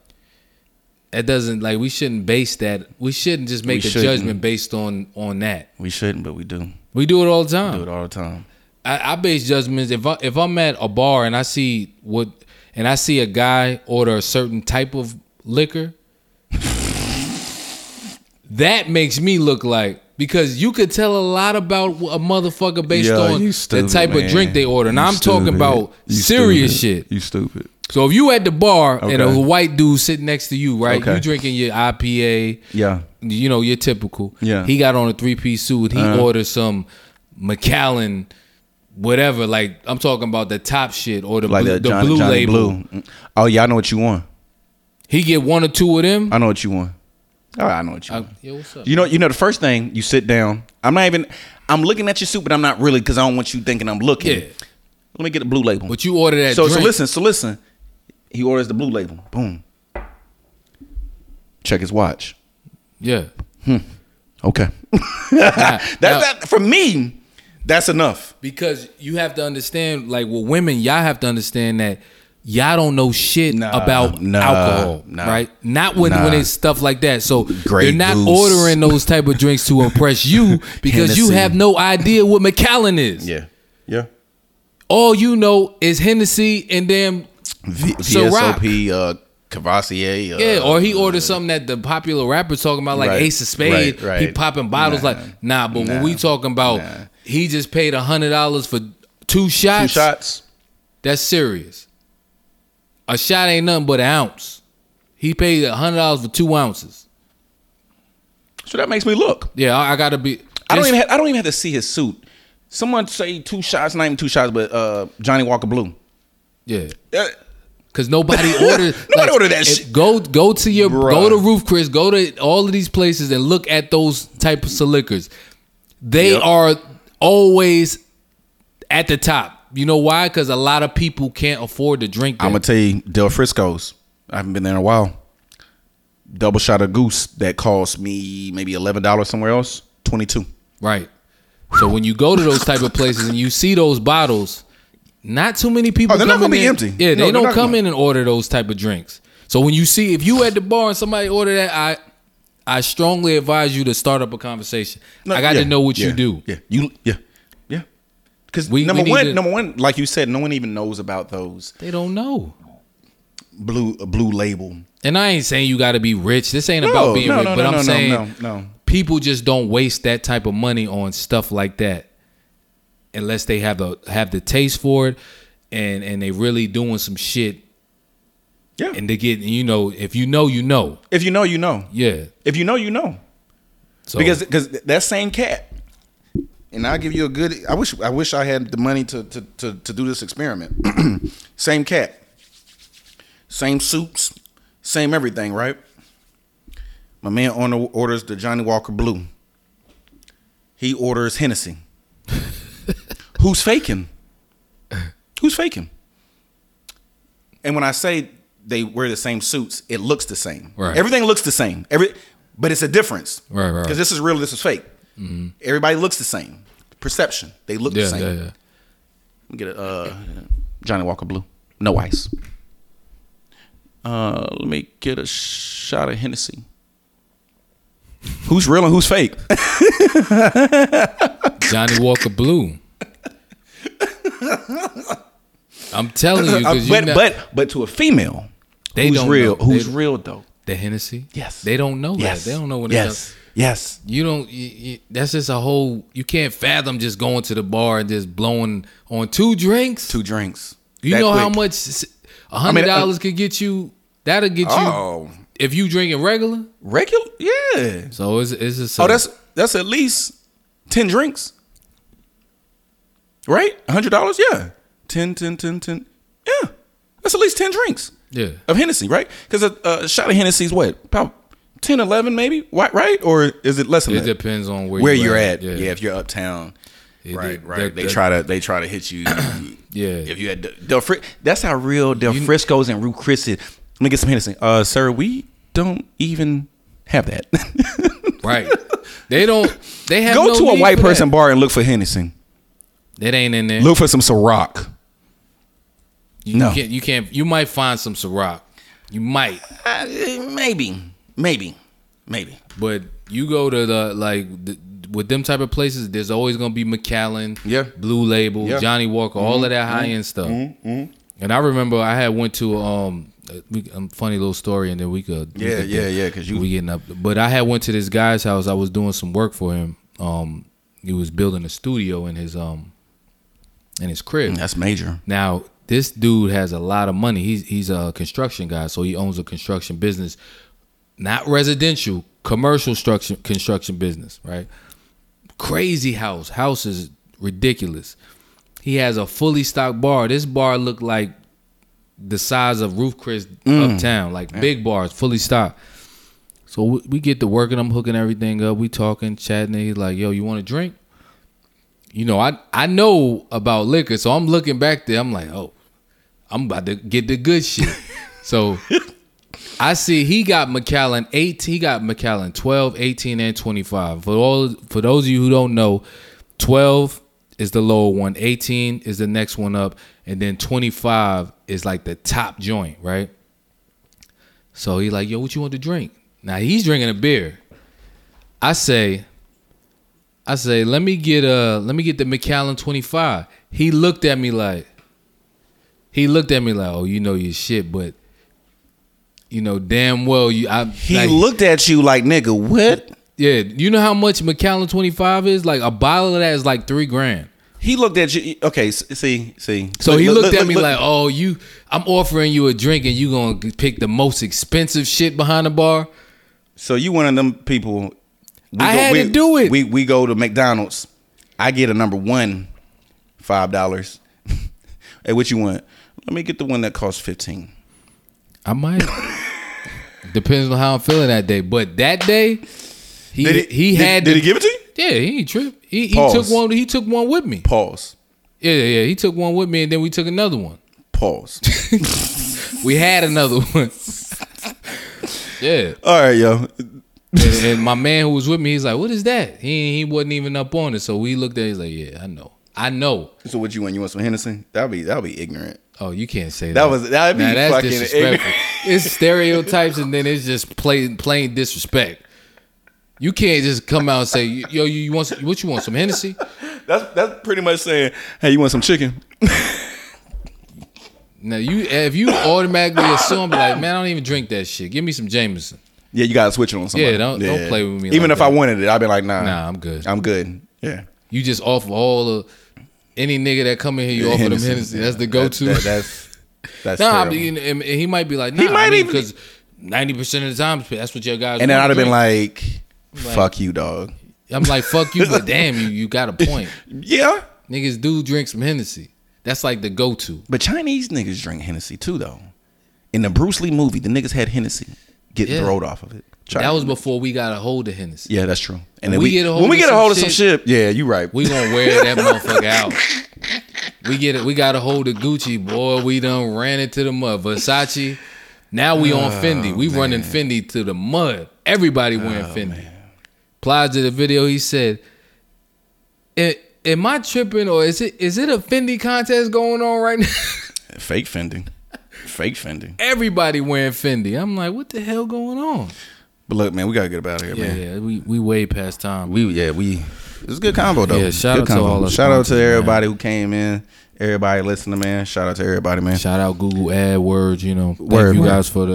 That doesn't, like, we shouldn't base that. We shouldn't just make a judgment based on that. We shouldn't, but we do. We do it all the time. We do it all the time. I base judgments. If I'm at a bar and I see a guy order a certain type of liquor, that makes me look like, because you could tell a lot about a motherfucker based on the type of drink they order. And I'm talking about serious shit. You stupid. So if you at the bar and a white dude sitting next to you, right? Okay. You drinking your IPA. Yeah. You know, your typical. Yeah. He got on a 3-piece suit. He ordered some McAllen, whatever. Like, I'm talking about the top shit or the, like the Johnny Blue label. Oh, yeah, I know what you want. He get one or two of them. I know what you want. All right, I know what you want. Yeah, what's up? You know, the first thing, you sit down. I'm looking at your suit, but I'm not really, because I don't want you thinking I'm looking. Yeah. Let me get a blue label. But you ordered that drink. So listen. He orders the blue label. Boom. Check his watch. Yeah. Okay. For me, that's enough. Because you have to understand, like, with women, y'all have to understand that y'all don't know shit about alcohol, right? Not when it's stuff like that. So you're not ordering those type of drinks to impress you, because Hennessy. You have no idea what McAllen is. Yeah. Yeah. All you know is Hennessy and damn Ciroc, Cavassier. Or he ordered something that the popular rappers talking about, like Ace of Spades. Right. He popping bottles but when we talking about he just paid $100 for two shots. 2 shots. That's serious. A shot ain't nothing but an ounce. He paid $100 for 2 ounces. So that makes me look. Yeah, I gotta be. I don't even have to see his suit. Someone say 2 shots, not even 2 shots, but Johnny Walker Blue. Yeah. Because nobody orders. Nobody ordered that shit. Go to your Bruh. Go to Roof Chris. Go to all of these places and look at those types of liquors. They are always at the top. You know why? Because a lot of people can't afford to drink that. I'm gonna tell you, Del Frisco's. I haven't been there in a while. Double shot of Goose that cost me maybe $11 somewhere else. $22. Right. So when you go to those type of places and you see those bottles, not too many people come in. They're not going to be empty. Yeah, they don't come in and order those type of drinks. So when you see, if you at the bar and somebody order that, I strongly advise you to start up a conversation. I got to know what you do. Yeah. Because number one, like you said, no one even knows about those. They don't know. Blue label. And I ain't saying you got to be rich. This ain't about being rich, but I'm saying... No. People just don't waste that type of money on stuff like that unless they have the taste for it and they really doing some shit. Yeah. And they get, you know, if you know, you know. If you know, you know. Yeah. If you know, you know. So, because that same cat, and I'll give you a good, I wish I had the money to do this experiment. Same cat. Same soups. Same everything, right? My man orders the Johnny Walker Blue. He orders Hennessy. Who's faking? And when I say they wear the same suits, it looks the same. Right. Everything looks the same. But it's a difference. Right. Because this is real, this is fake. Mm-hmm. Everybody looks the same. Perception. They look the same. Yeah. Let me get a Johnny Walker Blue. No ice. Let me get a shot of Hennessy. Who's real and who's fake? Johnny Walker Blue. I'm telling you, but to a female, they who's don't real, know. Who's they, real though? The Hennessy. Yes, they don't know that. They don't know what. Yes, yes. You don't. That's just a whole. You can't fathom just going to the bar and just blowing on two drinks. You know quick. How much $100 could get you. That'll get you. Oh. If you drinking regular, yeah. So it's just that's at least 10 drinks, right? $100, yeah. 10, yeah. That's at least 10 drinks, yeah, of Hennessy, right? Because a shot of Hennessy is what, about 10, 11, maybe, right? Or is it less than that? It depends on where you're at. Yeah, if you're uptown, right. They try to hit you. Yeah. If you had Del Frisco, that's how real Del Frisco's and Ruth Chris is. Let me get some Hennessy. Sir, we don't even have that. Right. They don't. They have Go no to a white person that. Bar and look for Hennessy. That ain't in there. Look for some Ciroc. You can't. You might find some Ciroc. You might. Maybe. But you go to with them type of places, there's always gonna be McAllen, Blue Label, Johnny Walker, all of that high end stuff. Mm-hmm. And I remember I had went to funny little story, and then we could because we getting up. But I had went to this guy's house. I was doing some work for him. He was building a studio in his crib. That's major. Now this dude has a lot of money. He's a construction guy, so he owns a construction business, not residential, commercial construction business. Right? Crazy house is ridiculous. He has a fully stocked bar. This bar looked like the size of Ruth Chris uptown, like big bars, fully stocked. So we get to work and I'm hooking everything up. We talking, chatting. And he's like, "Yo, you want a drink?" You know, I know about liquor, so I'm looking back there. I'm like, "Oh, I'm about to get the good shit." So I see he got McAllen 8. He got McAllen 12, 18, and 25. For those of you who don't know, 12 is the lower one, 18 is the next one up, and then 25 is like the top joint, right? So he's like, "Yo, what you want to drink?" Now he's drinking a beer. I say, let me get the McAllen 25. He looked at me like, "Oh, you know your shit, but you know damn well you." He looked at you like, "Nigga, what?" Yeah, you know how much McAllen 25 is? Like a bottle of that is like $3,000. He looked at you. Okay, see. So he looked at me like, "Oh, I'm offering you a drink and you going to pick the most expensive shit behind the bar?" So you one of them people. I had to do it. We go to McDonald's. I get a number one, $5. Hey, what you want? Let me get the one that costs $15. I might. Depends on how I'm feeling that day. But that day... Did he give it to you? Yeah, he ain't tripped. He took one. He took one with me. Pause. Yeah. He took one with me, and then we took another one. Pause. We had another one. Yeah. All right, yo. and my man who was with me, he's like, "What is that?" He wasn't even up on it. So we looked at it, he's like, "Yeah, I know. So what you want? You want some Hennessy? That'll be ignorant. Oh, you can't say that. That'd be fucking disrespectful. It's stereotypes, and then it's just plain disrespect. You can't just come out and say, "Yo, you want some, what? You want some Hennessy?" That's pretty much saying, "Hey, you want some chicken?" Now if you automatically assume like, "Man, I don't even drink that shit. Give me some Jameson." Yeah, you gotta switch it on somebody. Yeah, don't play with me. Even like if that. I wanted it, I'd be like, "Nah, I'm good." Yeah, you just offer any nigga that come in here, you offer Hennessy, them Hennessy. Yeah. That's the go to. That's nah. I mean, and he might be like, "Nah," because 90% of the time that's what your guys. And then I'd have been like. Fuck you, dog. I'm like, fuck you, but damn, you got a point. Yeah. Niggas do drink some Hennessy. That's like the go-to. But Chinese niggas drink Hennessy too, though. In the Bruce Lee movie, the niggas had Hennessy getting throwed off of it. That was before we got a hold of Hennessy. Yeah, that's true. And then when we get a hold of some shit, yeah, you right. We gonna wear that motherfucker out. We got a hold of Gucci, boy. We done ran into the mud. Versace. Now we on Fendi. We running Fendi to the mud. Everybody wearing Fendi. Man. Plies did a video. He said, "Am I tripping or is it a Fendi contest going on right now?" Fake Fendi. Fake Fendi. Everybody wearing Fendi. I'm like, what the hell going on? But look, man, we gotta get up out of here, man. Yeah, we way past time. It's a good combo though. Yeah, shout out to everybody who came in. Everybody listening, man. Shout out to everybody, man. Shout out Google AdWords. You know, thank you guys for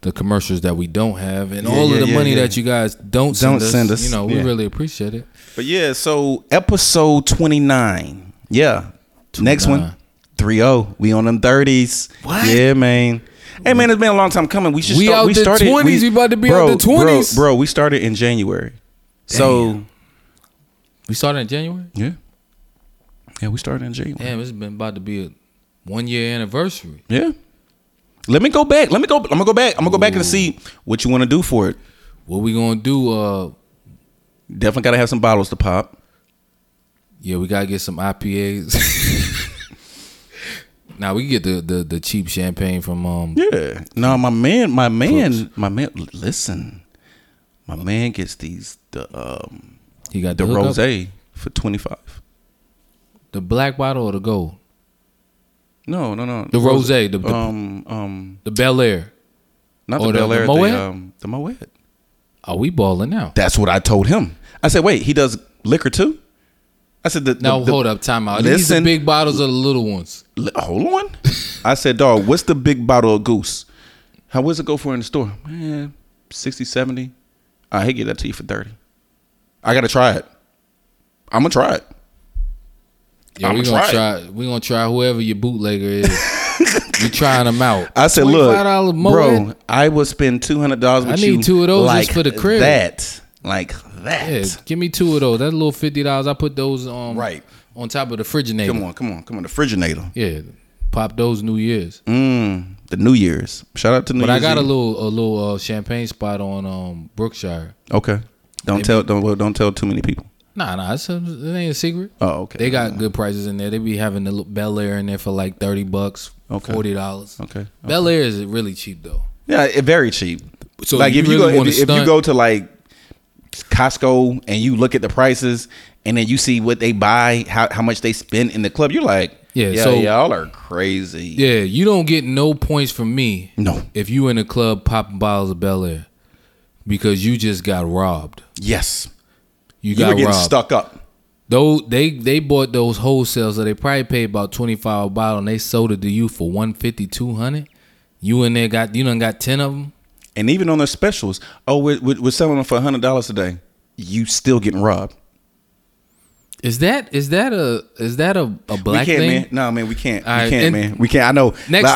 the commercials that we don't have, and all of the money that you guys don't send us. You know, we really appreciate it. But yeah, so episode 29. Yeah, 29. Next one 30. We on them 30s. What? Yeah, man. Hey man, it's been a long time coming. We started 20s. We about to be out the 20s, bro. We started in January. Damn. So we started in January. Yeah, we started in January. Damn, it's been about to be a 1 year anniversary. Yeah. Let me go back. I'm gonna go back and see what you want to do for it. What we gonna do? Definitely gotta have some bottles to pop. Yeah, we gotta get some IPAs. Now we can get the cheap champagne from Yeah. No, my man. Listen, my man gets he got the rosé for $25. The black bottle or the gold? No. The rosé, the Bel Air, not the Bel Air, the Moet. Are we balling now? That's what I told him. I said, wait, he does liquor too. I said, hold up, time out. Listen, these are big bottles or the little ones? Hold on. I said, dog, what's the big bottle of Goose? How does it go for in the store? Man, 60, 70. I hate to get that to you for 30. I got to try it. I'm going to try it. Yeah, I'm going to try it. We're going to try whoever your bootlegger is. You're trying them out. I said, look, bro, I will spend $200 with you. I need two of those like just for the crib. Like that. Yeah, give me two of those. That little $50, I put those on top of the friginator. Come on, the friginator. Yeah, pop those New Year's. The New Year's. Shout out to New Year's. But I got a little champagne spot on Brookshire. Okay. Don't tell too many people. Nah, it ain't a secret. Oh, okay. They got good prices in there. They be having the Bel Air in there for like $30, $40. Okay. Bel Air is really cheap though. Yeah, very cheap. So like if you go to like Costco and you look at the prices and then you see what they buy, how much they spend in the club, you're like, y'all are crazy. Yeah, you don't get no points from me. No. If you in the club popping bottles of Bel Air, because you just got robbed. Yes. You were getting robbed. Stuck up. Though they bought those wholesale, so they probably paid about $25 a bottle and they sold it to you for $150, $200. You in there got 10 of them. And even on their specials, we're selling them for $100 today. You still getting robbed. Is that a black thing? Man. No, man, we can't. Right. We can't. I know. Next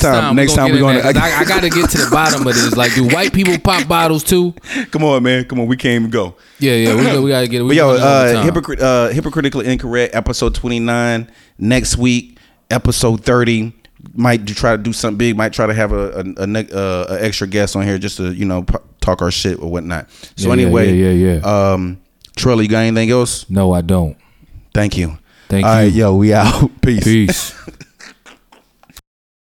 time we're going to. I got to get to the bottom of this. Like, do white people pop bottles too? Come on, man. Come on. We can't even go. Yeah. We got to get it. Hypocritically Incorrect, episode 29. Next week, episode 30. Might try to do something big. Might try to have a extra guest on here just to talk our shit or whatnot. So anyway. Trelli, you got anything else? No, I don't. Thank you. All right, yo, we out. Peace.